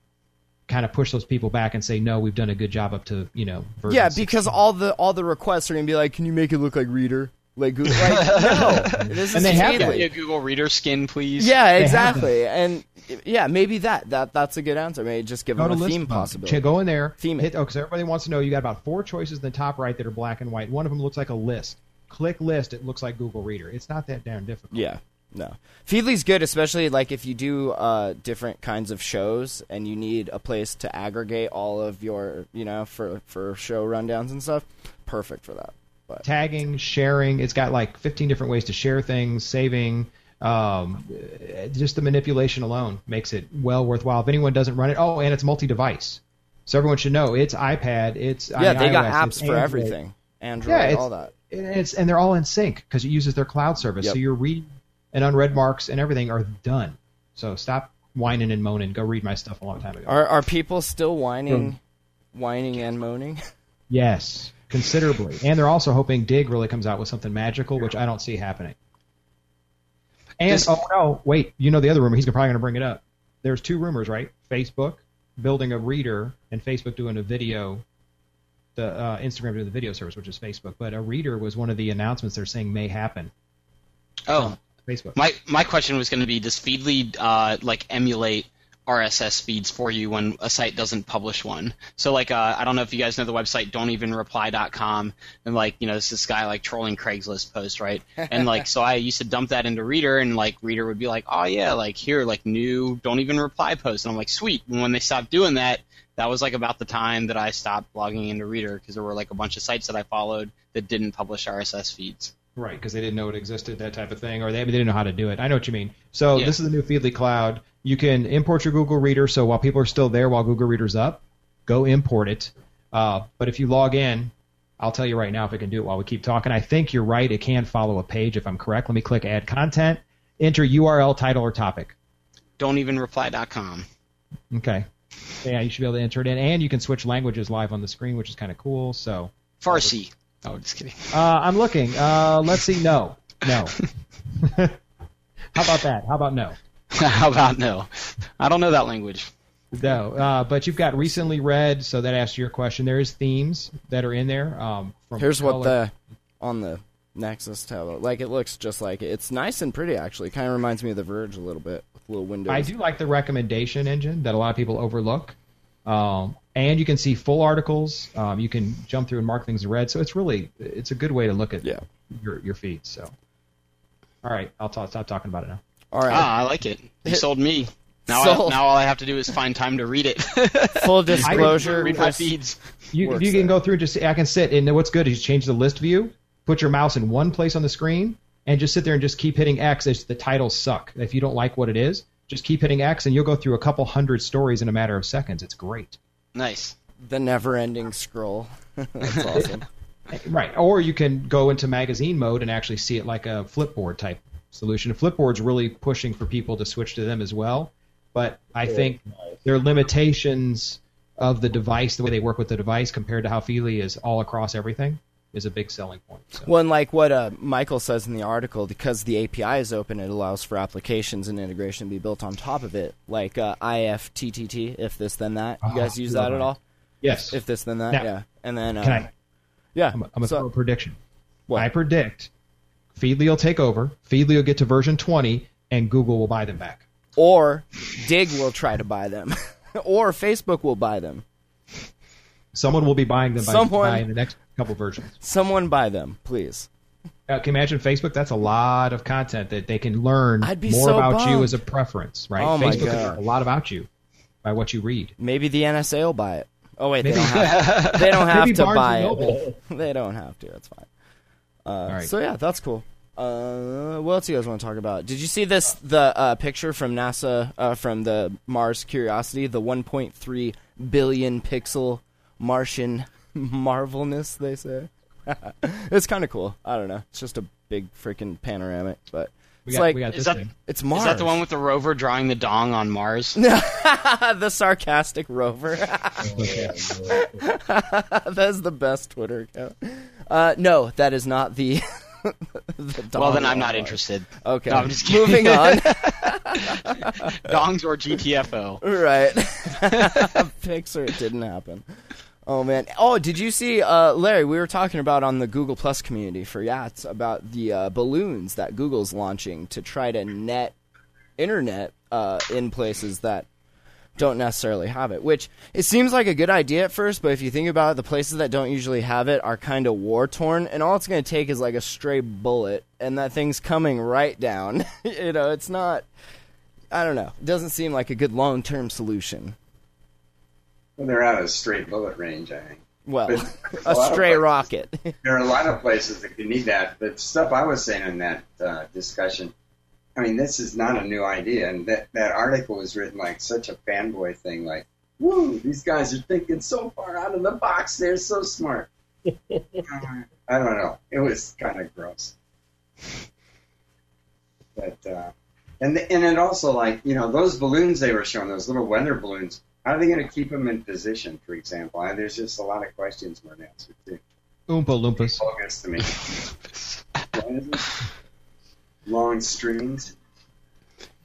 kind of push those people back and say, no, we've done a good job up to, version 16. Because all the requests are going to be like, can you make it look like Reader? Like Google, no. This and they have a Google Reader skin, please. Yeah, exactly. And yeah, maybe that's a good answer. Maybe just give them a theme possibility. Go in there, theme it. Because everybody wants to know. You got about 4 choices in the top right that are black and white. One of them looks like a list. Click list. It looks like Google Reader. It's not that damn difficult. Yeah. No, Feedly's good, especially like if you do different kinds of shows and you need a place to aggregate all of your, for show rundowns and stuff. Perfect for that. But tagging, sharing, it's got like 15 different ways to share things, saving. Just the manipulation alone makes it well worthwhile. If anyone doesn't run it, and it's multi-device, so everyone should know it's iPad, it's they iOS, got apps for Android. Everything, Android, all that. And they're all in sync because it uses their cloud service. Yep. So your read and unread marks and everything are done. So stop whining and moaning. Go read my stuff a long time ago. Are people still whining and moaning? Yes. Considerably. And they're also hoping Digg really comes out with something magical, which I don't see happening. And wait, the other rumor, he's probably going to bring it up. There's 2 rumors, right? Facebook building a reader and Facebook doing a video, the Instagram doing the video service, which is Facebook, but a reader was one of the announcements they're saying may happen. Oh. Facebook. My question was going to be, does Feedly emulate RSS feeds for you when a site doesn't publish one? So I don't know if you guys know the website don'tevenreply.com, and there's this guy trolling Craigslist posts, right? And so I used to dump that into Reader, and Reader would be like, oh yeah, here, new Don't Even Reply post, and I'm like, sweet. And when they stopped doing that, that was about the time that I stopped blogging into Reader, because there were a bunch of sites that I followed that didn't publish RSS feeds. Right, because they didn't know it existed, that type of thing, or they didn't know how to do it. I know what you mean. So This is the new Feedly Cloud. You can import your Google Reader, so while people are still there, while Google Reader's up, go import it. But if you log in, I'll tell you right now if it can do it while we keep talking. I think you're right. It can follow a page if I'm correct. Let me click Add Content. Enter URL, title, or topic. Don'tEvenReply.com. Okay. Yeah, you should be able to enter it in. And you can switch languages live on the screen, which is kind of cool. So Farsi. Oh, just kidding. I'm looking. Let's see. No. How about that? How about no? How about no? I don't know that language. No, but you've got recently read, so that asks your question. There is themes that are in there. Here's what on the Nexus tablet. It looks just like it. It's nice and pretty, actually. Kind of reminds me of The Verge a little bit, with little windows. I do like the recommendation engine that a lot of people overlook. And you can see full articles. You can jump through and mark things in red. So it's a good way to look at your feed. So, all right, I'll stop talking about it now. All right, I like it. You sold me. Now all I have to do is find time to read it. Full disclosure, read my feeds. You can go through and I can sit. And what's good is you change the list view, put your mouse in one place on the screen, and just sit there and just keep hitting X as the titles suck. If you don't like what it is, just keep hitting X, and you'll go through a couple hundred stories in a matter of seconds. It's great. Nice. The never-ending scroll. That's awesome. Right. Or you can go into magazine mode and actually see it like a Flipboard type solution. Flipboard's really pushing for people to switch to them as well. But I think there are limitations of the device, the way they work with the device, compared to how Feedly is all across everything, is a big selling point. So. Well, and what Michael says in the article, because the API is open, it allows for applications and integration to be built on top of it, like IFTTT, if this, then that. You guys use that at all? Yes. If this, then that, yeah. And then... can I? Yeah. I'm going to throw a prediction. What? I predict Feedly will take over, Feedly will get to version 20, and Google will buy them back. Or Digg will try to buy them. Or Facebook will buy them. Someone will be buying them by the next couple versions. Someone buy them, please. Can you imagine Facebook? That's a lot of content that they can learn more about you as a preference, right? Oh, Facebook can learn a lot about you by what you read. Maybe the NSA will buy it. Oh wait, they don't have. They don't have to buy it. They don't have to. That's fine. Right. So yeah, that's cool. What else do you guys want to talk about? Did you see this? The picture from NASA from the Mars Curiosity, the 1.3 billion pixel Martian marvelness. They say it's kind of cool. I don't know. It's just a big freaking panoramic, but. It's got, like, is that, it's Mars. Is that the one with the rover drawing the dong on Mars? The sarcastic rover. That's the best Twitter account. No, that is not the, the dong. Well, then I'm not interested. Okay. No, I'm just kidding. Moving on. Dongs or GTFO. Right. Pixar, it didn't happen. Oh, man. Oh, did you see, Larry, we were talking about on the Google Plus community for Yats about the balloons that Google's launching to try to net internet in places that don't necessarily have it, which it seems like a good idea at first, but if you think about it, the places that don't usually have it are kind of war-torn, and all it's going to take is like a stray bullet, and that thing's coming right down. You know, it's not, I don't know, it doesn't seem like a good long-term solution. Well, they're out of straight bullet range, I think. Well, a stray rocket. There are a lot of places that could need that. But stuff I was saying in that discussion, I mean, this is not a new idea. And that article was written like such a fanboy thing, like, woo, these guys are thinking so far out of the box. They're so smart. I don't know. It was kind of gross. But and it also, like, you know, those balloons they were showing, those little weather balloons, how are they going to keep them in position, for example? And there's just a lot of questions weren't answered, too. Oompa Loompas. Bogus to me. Long strings.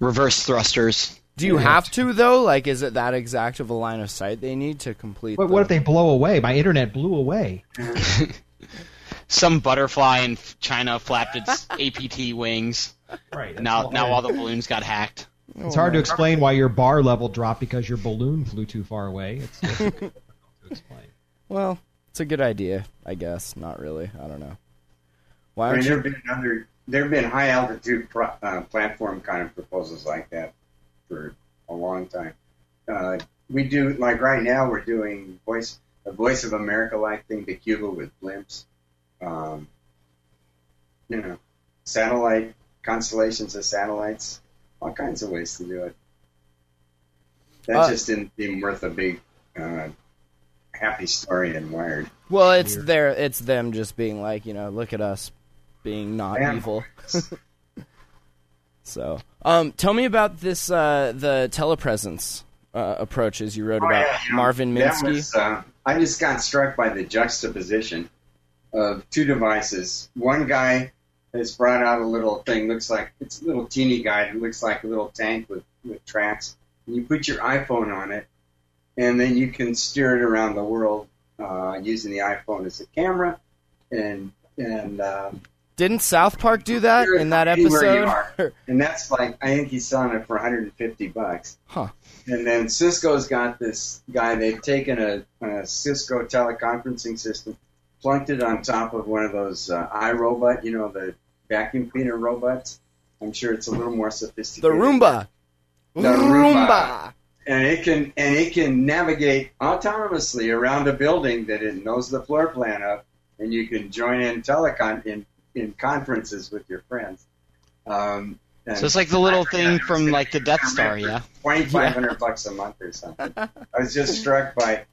Reverse thrusters. Do you have to, though? Like, is it that exact of a line of sight they need to complete? What if they blow away? My internet blew away. Some butterfly in China flapped its APT wings. Right. Now all the balloons got hacked. It's hard to explain why your bar level dropped because your balloon flew too far away. It's difficult to explain. Well, it's a good idea, I guess. Not really. I don't know. Why? I mean, there have been high altitude platform kind of proposals like that for a long time. We do, like right now, we're doing a Voice of America like thing to Cuba with blimps. You know, satellite constellations of satellites. All kinds of ways to do it. That just didn't seem worth a big happy story in Wired. Well, it's there. It's them just being like, you know, look at us being not evil. So, tell me about this the telepresence approaches you wrote about. Yeah, you know, Marvin Minsky. I just got struck by the juxtaposition of two devices. One guy has brought out a little thing, looks like it's a little teeny guy who looks like a little tank with tracks. And you put your iPhone on it, and then you can steer it around the world using the iPhone as a camera. And didn't South Park do that in that episode? And that's like, I think he's selling it for $150. Huh. And then Cisco's got this guy. They've taken a Cisco teleconferencing system, plunked it on top of one of those iRobot, you know, the vacuum cleaner robots. I'm sure it's a little more sophisticated. The Roomba. And it can navigate autonomously around a building that it knows the floor plan of, and you can join in telecon in conferences with your friends. So it's like the little thing from like the Death Star, yeah. $2,500 a month or something. I was just struck by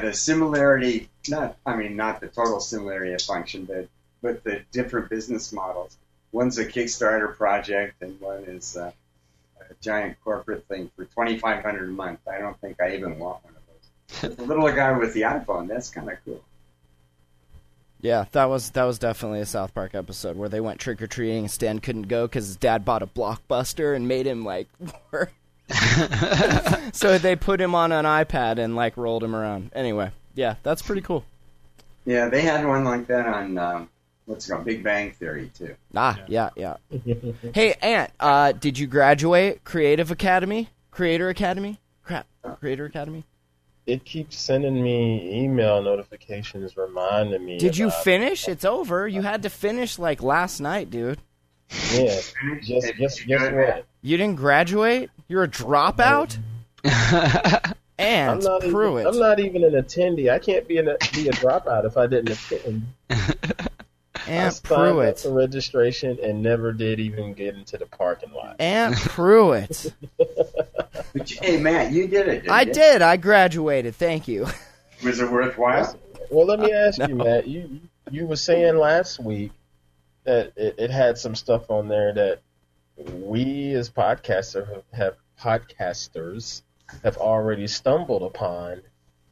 the similarity, not the total similarity of function, but the different business models. One's a Kickstarter project, and one is a giant corporate thing for $2,500 a month. I don't think I even want one of those. The little guy with the iPhone, that's kind of cool. Yeah, that was definitely a South Park episode where they went trick-or-treating and Stan couldn't go because his dad bought a Blockbuster and made him, like, work. So they put him on an iPad and like rolled him around. Anyway, yeah, that's pretty cool. Yeah, they had one like that on Big Bang Theory too. Ah, yeah. Hey, Ant, did you graduate Creator Academy? Crap, Creator Academy. It keeps sending me email notifications reminding me. Did you finish? It's over. You had to finish like last night, dude. Yeah, just guess what? You didn't graduate? You're a dropout? Ant Pruitt. I'm not even an attendee. I can't be a dropout if I didn't attend. Ant Pruitt. I signed up for registration and never did even get into the parking lot. Ant Pruitt. Hey, Matt, you did it, didn't you? I did. I graduated. Thank you. Was it worthwhile? Well, let me ask you, Matt. You were saying last week that it had some stuff on there that we as podcasters have already stumbled upon,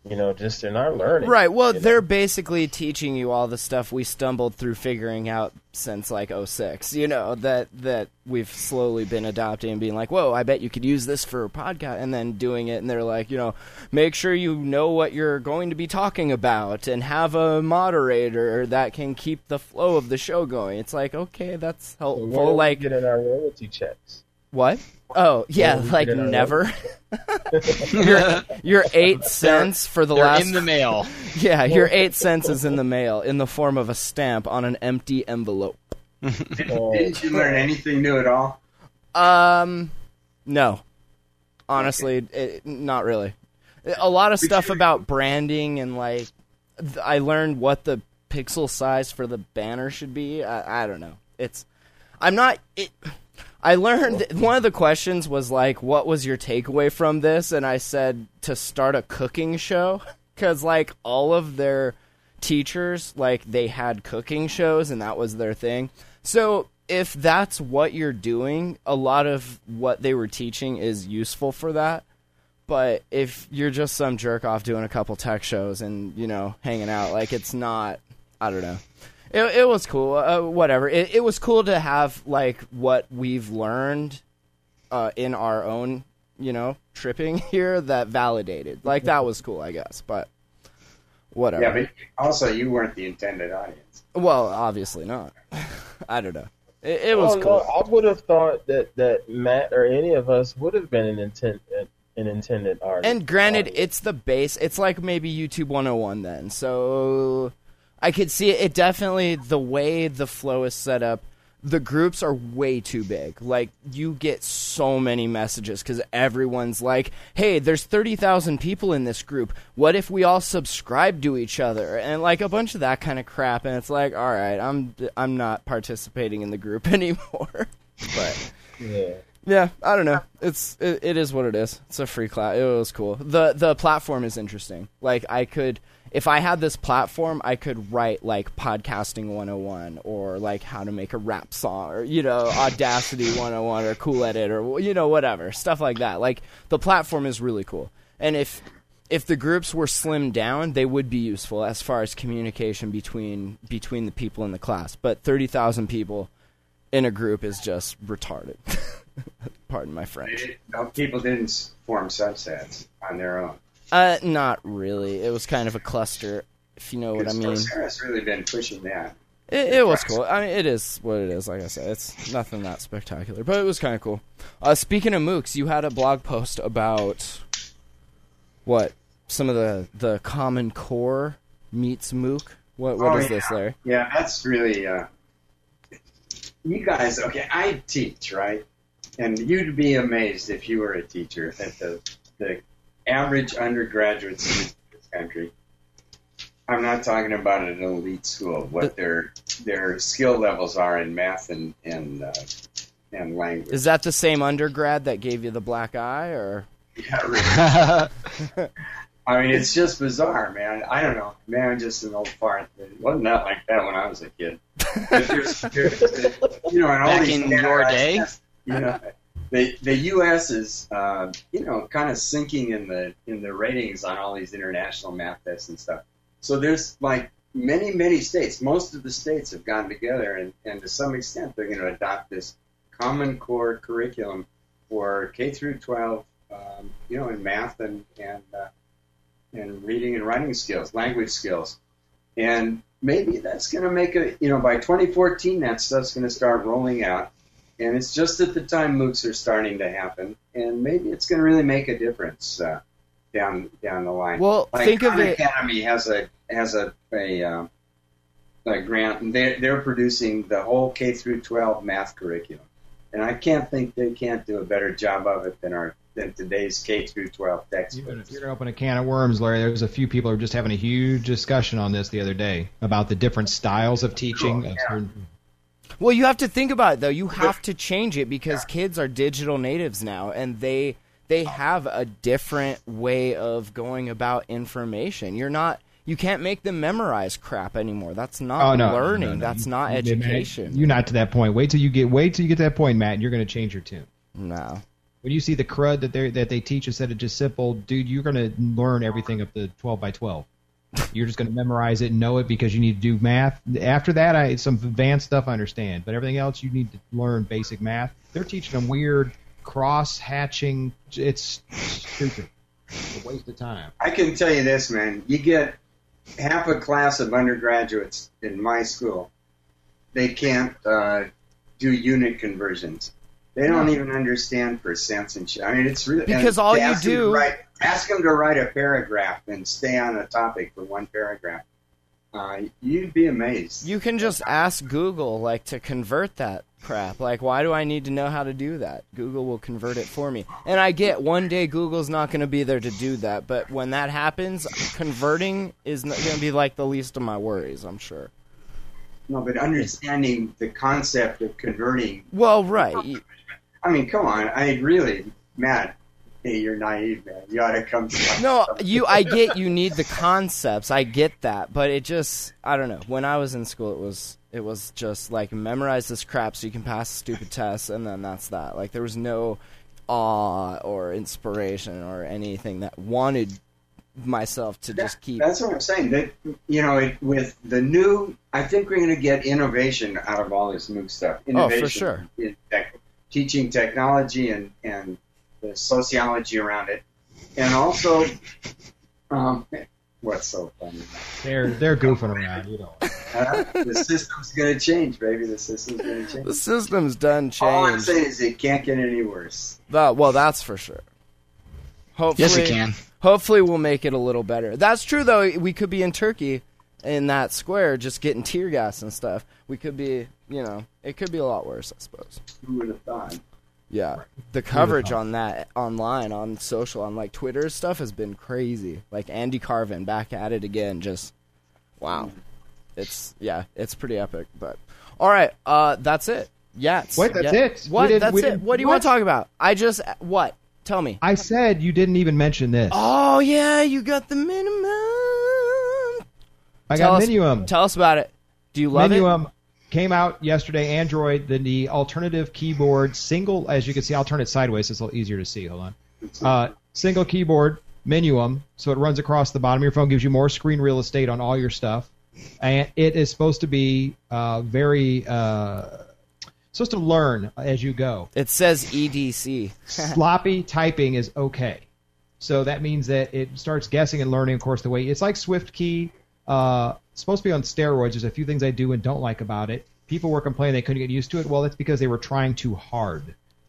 you know, just in our learning. Right. Well, they're basically teaching you all the stuff we stumbled through figuring out since like 2006, you know, that we've slowly been adopting and being like, whoa, I bet you could use this for a podcast, and then doing it. And they're like, you know, make sure you know what you're going to be talking about and have a moderator that can keep the flow of the show going. It's like, okay, that's helpful. So we'll like get in our royalty checks. What? Oh, yeah, like never. your 8 cents for the last... They're in the mail. Yeah, your 8 cents is in the mail in the form of a stamp on an empty envelope. Didn't you learn anything new at all? No. Honestly, not really. A lot of stuff about branding and, like, I learned what the pixel size for the banner should be. I don't know. I learned one of the questions was like, what was your takeaway from this? And I said to start a cooking show, because like all of their teachers, like they had cooking shows and that was their thing. So if that's what you're doing, a lot of what they were teaching is useful for that. But if you're just some jerk off doing a couple tech shows and, you know, hanging out, like it's not, I don't know. It was cool. Whatever. It was cool to have like what we've learned in our own, you know, tripping here that validated. Like that was cool, I guess. But whatever. Yeah, but also you weren't the intended audience. Well, obviously not. I don't know. It was cool. No, I would have thought that Matt or any of us would have been an intended audience. And granted, it's the base. It's like maybe YouTube 101 then. So. I could see it definitely, the way the flow is set up, the groups are way too big. Like, you get so many messages because everyone's like, hey, there's 30,000 people in this group. What if we all subscribe to each other? And, like, a bunch of that kind of crap. And it's like, all right, I'm not participating in the group anymore. But, yeah, I don't know. It is what it is. It's a free class. It was cool. The platform is interesting. Like, if I had this platform, I could write, like, Podcasting 101 or, like, How to Make a Rap Song or, you know, Audacity 101 or Cool Edit or, you know, whatever. Stuff like that. Like, the platform is really cool. And if the groups were slimmed down, they would be useful as far as communication between the people in the class. But 30,000 people in a group is just retarded. Pardon my French. People didn't form subsets on their own. Not really. It was kind of a cluster, if you know what I mean. Coursera's really been pushing that. It was cool. I mean, it is what it is, like I said. It's nothing that spectacular, but it was kind of cool. Speaking of MOOCs, you had a blog post about, what, some of the Common Core meets MOOC? What is this, Larry? Yeah, that's really, you guys, okay, I teach, right? And you'd be amazed if you were a teacher at the average undergraduate students in this country. I'm not talking about an elite school. What their skill levels are in math and language. Is that the same undergrad that gave you the black eye, or? Yeah, really. I mean, it's just bizarre, man. I don't know, man. I'm just an old fart. It wasn't that like that when I was a kid. You know, and all back these in your day, you know. The U.S. is, you know, kind of sinking in the ratings on all these international math tests and stuff. So there's like many, many states. Most of the states have gone together, and to some extent, they're going to adopt this Common Core curriculum for K through 12, you know, in math and reading and writing skills, language skills, and maybe that's going to make a, you know, by 2014, that stuff's going to start rolling out. And it's just at the time MOOCs are starting to happen, and maybe it's going to really make a difference down the line. Well, like think of it. Academy has a grant, and they're producing the whole K through 12 math curriculum, and I can't think they can't do a better job of it than our than today's K-12 textbooks. You're going to open a can of worms, Larry. There's a few people who are just having a huge discussion on this the other day about the different styles of teaching. Sure, yeah. Well, you have to think about it, though. You have to change it because kids are digital natives now, and they have a different way of going about information. You can't make them memorize crap anymore. That's not learning. No. That's not education. You're not to that point. Wait till you get to that point, Matt, and you're going to change your tune. No. When you see the crud that they teach instead of just simple, dude, you're going to learn everything up to 12 by 12. You're just going to memorize it and know it because you need to do math. After that, some advanced stuff I understand, but everything else you need to learn basic math. They're teaching them weird cross-hatching. It's stupid. It's a waste of time. I can tell you this, man. You get half a class of undergraduates in my school. They can't do unit conversions. They don't even understand percents and shit. I mean, it's really... Because all you do... ask them to write a paragraph and stay on a topic for one paragraph. You'd be amazed. You can just ask Google, to convert that crap. Why do I need to know how to do that? Google will convert it for me. And I get one day Google's not going to be there to do that, but when that happens, converting is going to be, the least of my worries, I'm sure. No, but understanding the concept of converting... Well, right. I mean, come on. I really, Matt, hey, you're naive, man. You ought to come to No, I get you need the concepts. I get that. But it just, I don't know. When I was in school, it was just memorize this crap so you can pass stupid tests, and then that's that. There was no awe or inspiration or anything that wanted myself to just keep. That's what I'm saying. That, with the new, I think we're going to get innovation out of all this MOOC stuff. Innovation, for sure. In tech, teaching technology and the sociology around it, and also, what's so funny? They're goofing around, the system's going to change, baby. The system's going to change. The system's done changed. All I'm saying is it can't get any worse. Well, that's for sure. Hopefully, yes, it can. Hopefully, we'll make it a little better. That's true, though. We could be in Turkey, in that square, just getting tear gas and stuff. We could be, it could be a lot worse, I suppose. Who would have thought? Yeah, the coverage on that online, on social, on Twitter stuff has been crazy. Andy Carvin back at it again, just wow. It's pretty epic. But all right, that's it. Yeah. What? That's it. What? That's it. What do you want to talk about? I just what? Tell me. I said you didn't even mention this. Oh yeah, you got the Minuum. I got Minuum. Tell us about it. Do you love Minuum? It? Came out yesterday, Android, the alternative keyboard, single, as you can see, I'll turn it sideways, it's a little easier to see, hold on. Single keyboard, Minuum, so it runs across the bottom of your phone, gives you more screen real estate on all your stuff, and it is supposed to be supposed to learn as you go. It says EDC. Sloppy typing is okay. So that means that it starts guessing and learning, of course, the way, it's like SwiftKey, it's supposed to be on steroids. There's a few things I do and don't like about it. People were complaining they couldn't get used to it. Well, that's because they were trying too hard.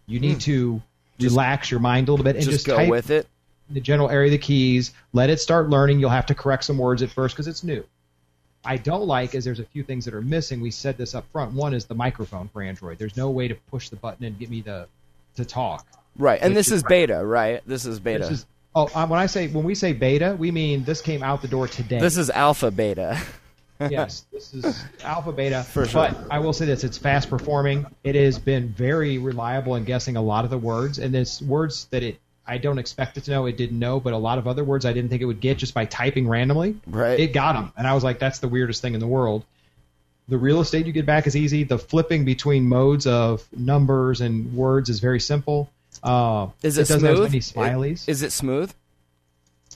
You need to relax your mind a little bit and just go type with it. The general area of the keys. Let it start learning. You'll have to correct some words at first because it's new. I don't like is there's a few things that are missing. We said this up front. One is the microphone for Android. There's no way to push the button and get me to talk. Right, and this is beta, right? This is beta. Oh, when we say beta, we mean this came out the door today. This is alpha beta. Yes, this is alpha beta. For sure. But I will say this, it's fast performing. It has been very reliable in guessing a lot of the words, and there's words that I don't expect it to know, it didn't know, but a lot of other words I didn't think it would get just by typing randomly. Right. It got them, and I was like, that's the weirdest thing in the world. The real estate you get back is easy. The flipping between modes of numbers and words is very simple. Is it smooth? Have many smileys. Is it smooth?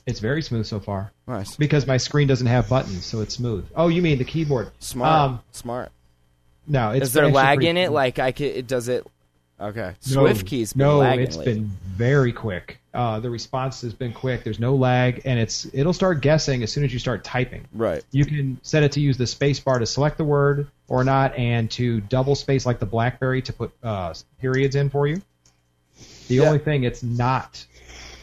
It's very smooth so far. Nice. Because my screen doesn't have buttons, so it's smooth. Oh, you mean the keyboard? Smart. No, it's. Is there lag in it? Cool. Okay. SwiftKey's been lagging. No, it's lately. Been very quick. The response has been quick. There's no lag, and it'll start guessing as soon as you start typing. Right. You can set it to use the space bar to select the word or not, and to double space like the BlackBerry to put periods in for you. The only thing it's not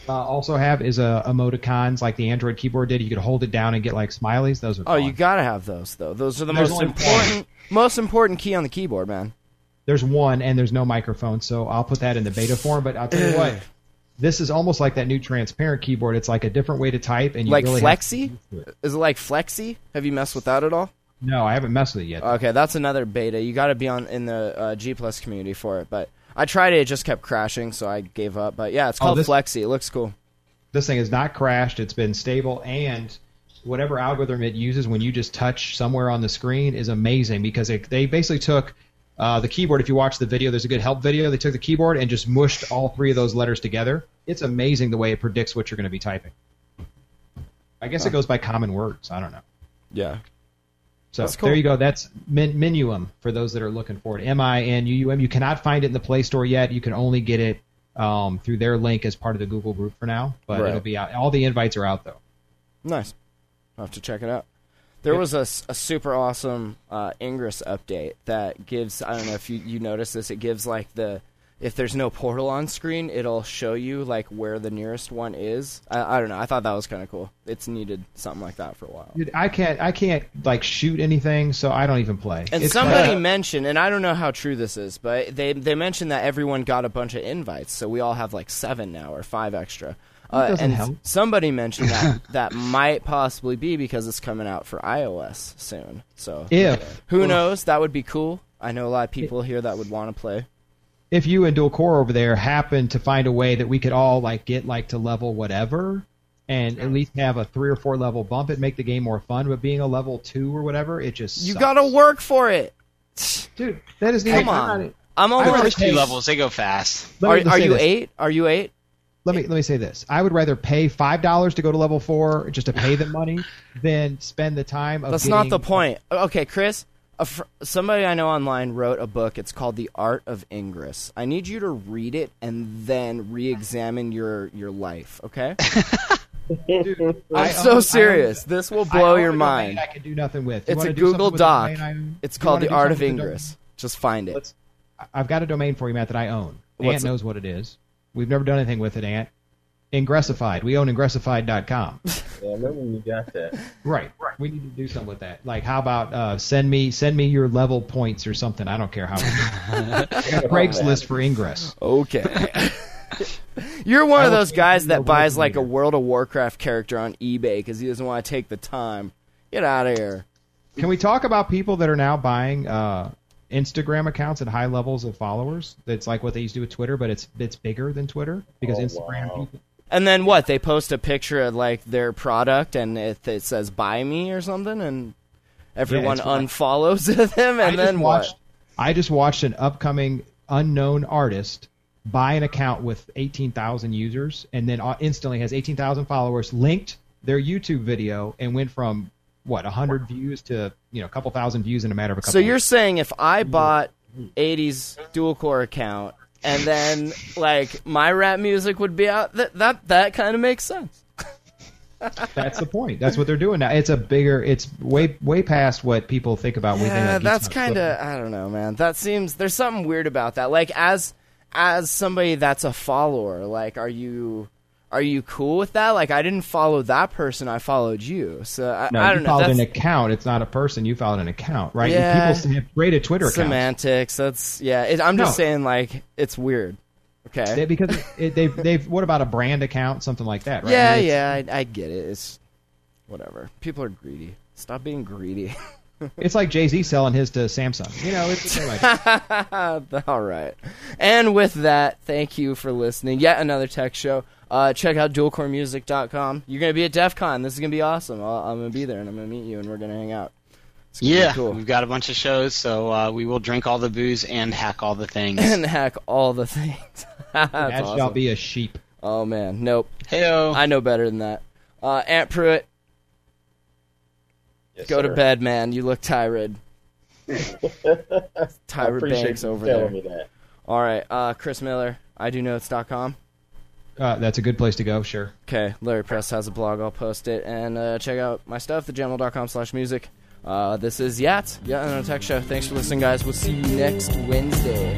also have is emoticons like the Android keyboard did. You could hold it down and get smileys. Those are fun. You gotta have those though. Those are the most important key on the keyboard, man. There's one, and there's no microphone, so I'll put that in the beta form. But I'll tell you what, This is almost like that new transparent keyboard. It's like a different way to type, and you like really Flexi. Is it like Flexi? Have you messed with that at all? No, I haven't messed with it yet. Okay, that's another beta. You got to be on in the G+ community for it. But I tried it; it just kept crashing, so I gave up. But yeah, it's called Flexi. It looks cool. This thing has not crashed. It's been stable, and whatever algorithm it uses when you just touch somewhere on the screen is amazing because they basically took. The keyboard, if you watch the video, there's a good help video. They took the keyboard and just mushed all three of those letters together. It's amazing the way it predicts what you're going to be typing. I guess it goes by common words. I don't know. Yeah. So that's cool. There you go. That's Minuum for those that are looking for it. Minuum. You cannot find it in the Play Store yet. You can only get it through their link as part of the Google group for now. But It'll be out. All the invites are out, though. Nice. I'll have to check it out. There was a super awesome Ingress update that gives, I don't know if you noticed this, it gives like if there's no portal on screen, it'll show you like where the nearest one is. I don't know. I thought that was kind of cool. It's needed something like that for a while. Dude, I can't like shoot anything, so I don't even play. And somebody mentioned, and I don't know how true this is, but they mentioned that everyone got a bunch of invites, so we all have like 7 now or 5 extra. And help. Somebody mentioned that might possibly be because it's coming out for iOS soon. So who knows? That would be cool. I know a lot of people here that would want to play. If you and Dualcore over there happen to find a way that we could all like get like to level whatever and at least have a 3 or 4 level bump, it'd make the game more fun. But being a level 2 or whatever, it just sucks. You got to work for it, dude. That is come on. I'm over 2 levels. They go fast. Are you 8? Are you 8? Let me say this. I would rather pay $5 to go to level 4 just to pay them money than spend the time of That's not the point. Okay, Chris, somebody I know online wrote a book. It's called The Art of Ingress. I need you to read it and then re-examine your life, okay? Dude, I'm so serious. This will blow your mind. I can do nothing with. It's a Google Doc. It's called The Art of Ingress. Just find it. I've got a domain for you, Matt, that I own. Ant knows what it is. We've never done anything with it, Ant. Ingressified. We own ingressified.com. Yeah, I remember you got that. Right. We need to do something with that. Like, how about send me your level points or something? I don't care how. Craigslist for Ingress. Okay. You're one of those guys that buys like a World of Warcraft character on eBay because he doesn't want to take the time. Get out of here. Can we talk about people that are now buying? Instagram accounts at high levels of followers. It's like what they used to do with Twitter, but it's bigger than Twitter because Instagram. Wow. And then what? They post a picture of like their product and it says "buy me" or something, and everyone unfollows them. And then what? I just watched an upcoming unknown artist buy an account with 18,000 users, and then instantly has 18,000 followers. Linked their YouTube video and went from. 100 views to a couple thousand views in a matter of a couple. So you're saying if I bought 80s dual core account and then like my rap music would be out, that kind of makes sense. That's the point. That's what they're doing now. It's it's way past what people think about. Yeah, that's kind of I don't know, man. That seems there's something weird about that. Like as somebody that's a follower, like are you cool with that? Like, I didn't follow that person. I followed you. So I don't know. You followed an account. It's not a person. You followed an account, right? Yeah. People have created Twitter accounts. Semantics. That's yeah. I'm just saying, like, it's weird. Okay. Because they've. What about a brand account? Something like that, right? Yeah, I get it. It's whatever. People are greedy. Stop being greedy. It's like Jay-Z selling his to Samsung. It's the same idea. All right. And with that, thank you for listening. Yet another tech show. Check out dualcoremusic.com. You're going to be at DEF CON. This is going to be awesome. I'm going to be there, and I'm going to meet you, and we're going to hang out. Yeah, cool. We've got a bunch of shows, so we will drink all the booze and hack all the things. That's that awesome. Shall be a sheep. Oh, man. Nope. Hey-o. I know better than that. Ant Pruitt. Yes, Go to bed, man. You look tired. Tired Banks over there. Me that. All right, Chris Miller, idonotes.com. That's a good place to go, sure. Okay, Larry Press has a blog. I'll post it. And check out my stuff, thegeneral.com/music. This is Yat. Yat on a Tech Show. Thanks for listening, guys. We'll see you next Wednesday.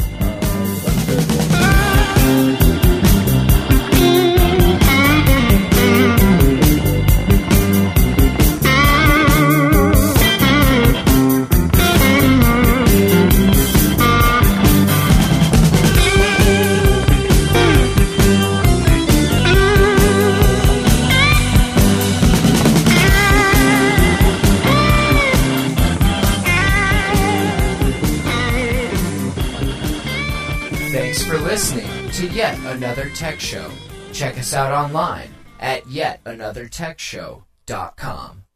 Thanks for listening to yet another tech show. Check us out online at yetanothertechshow.com.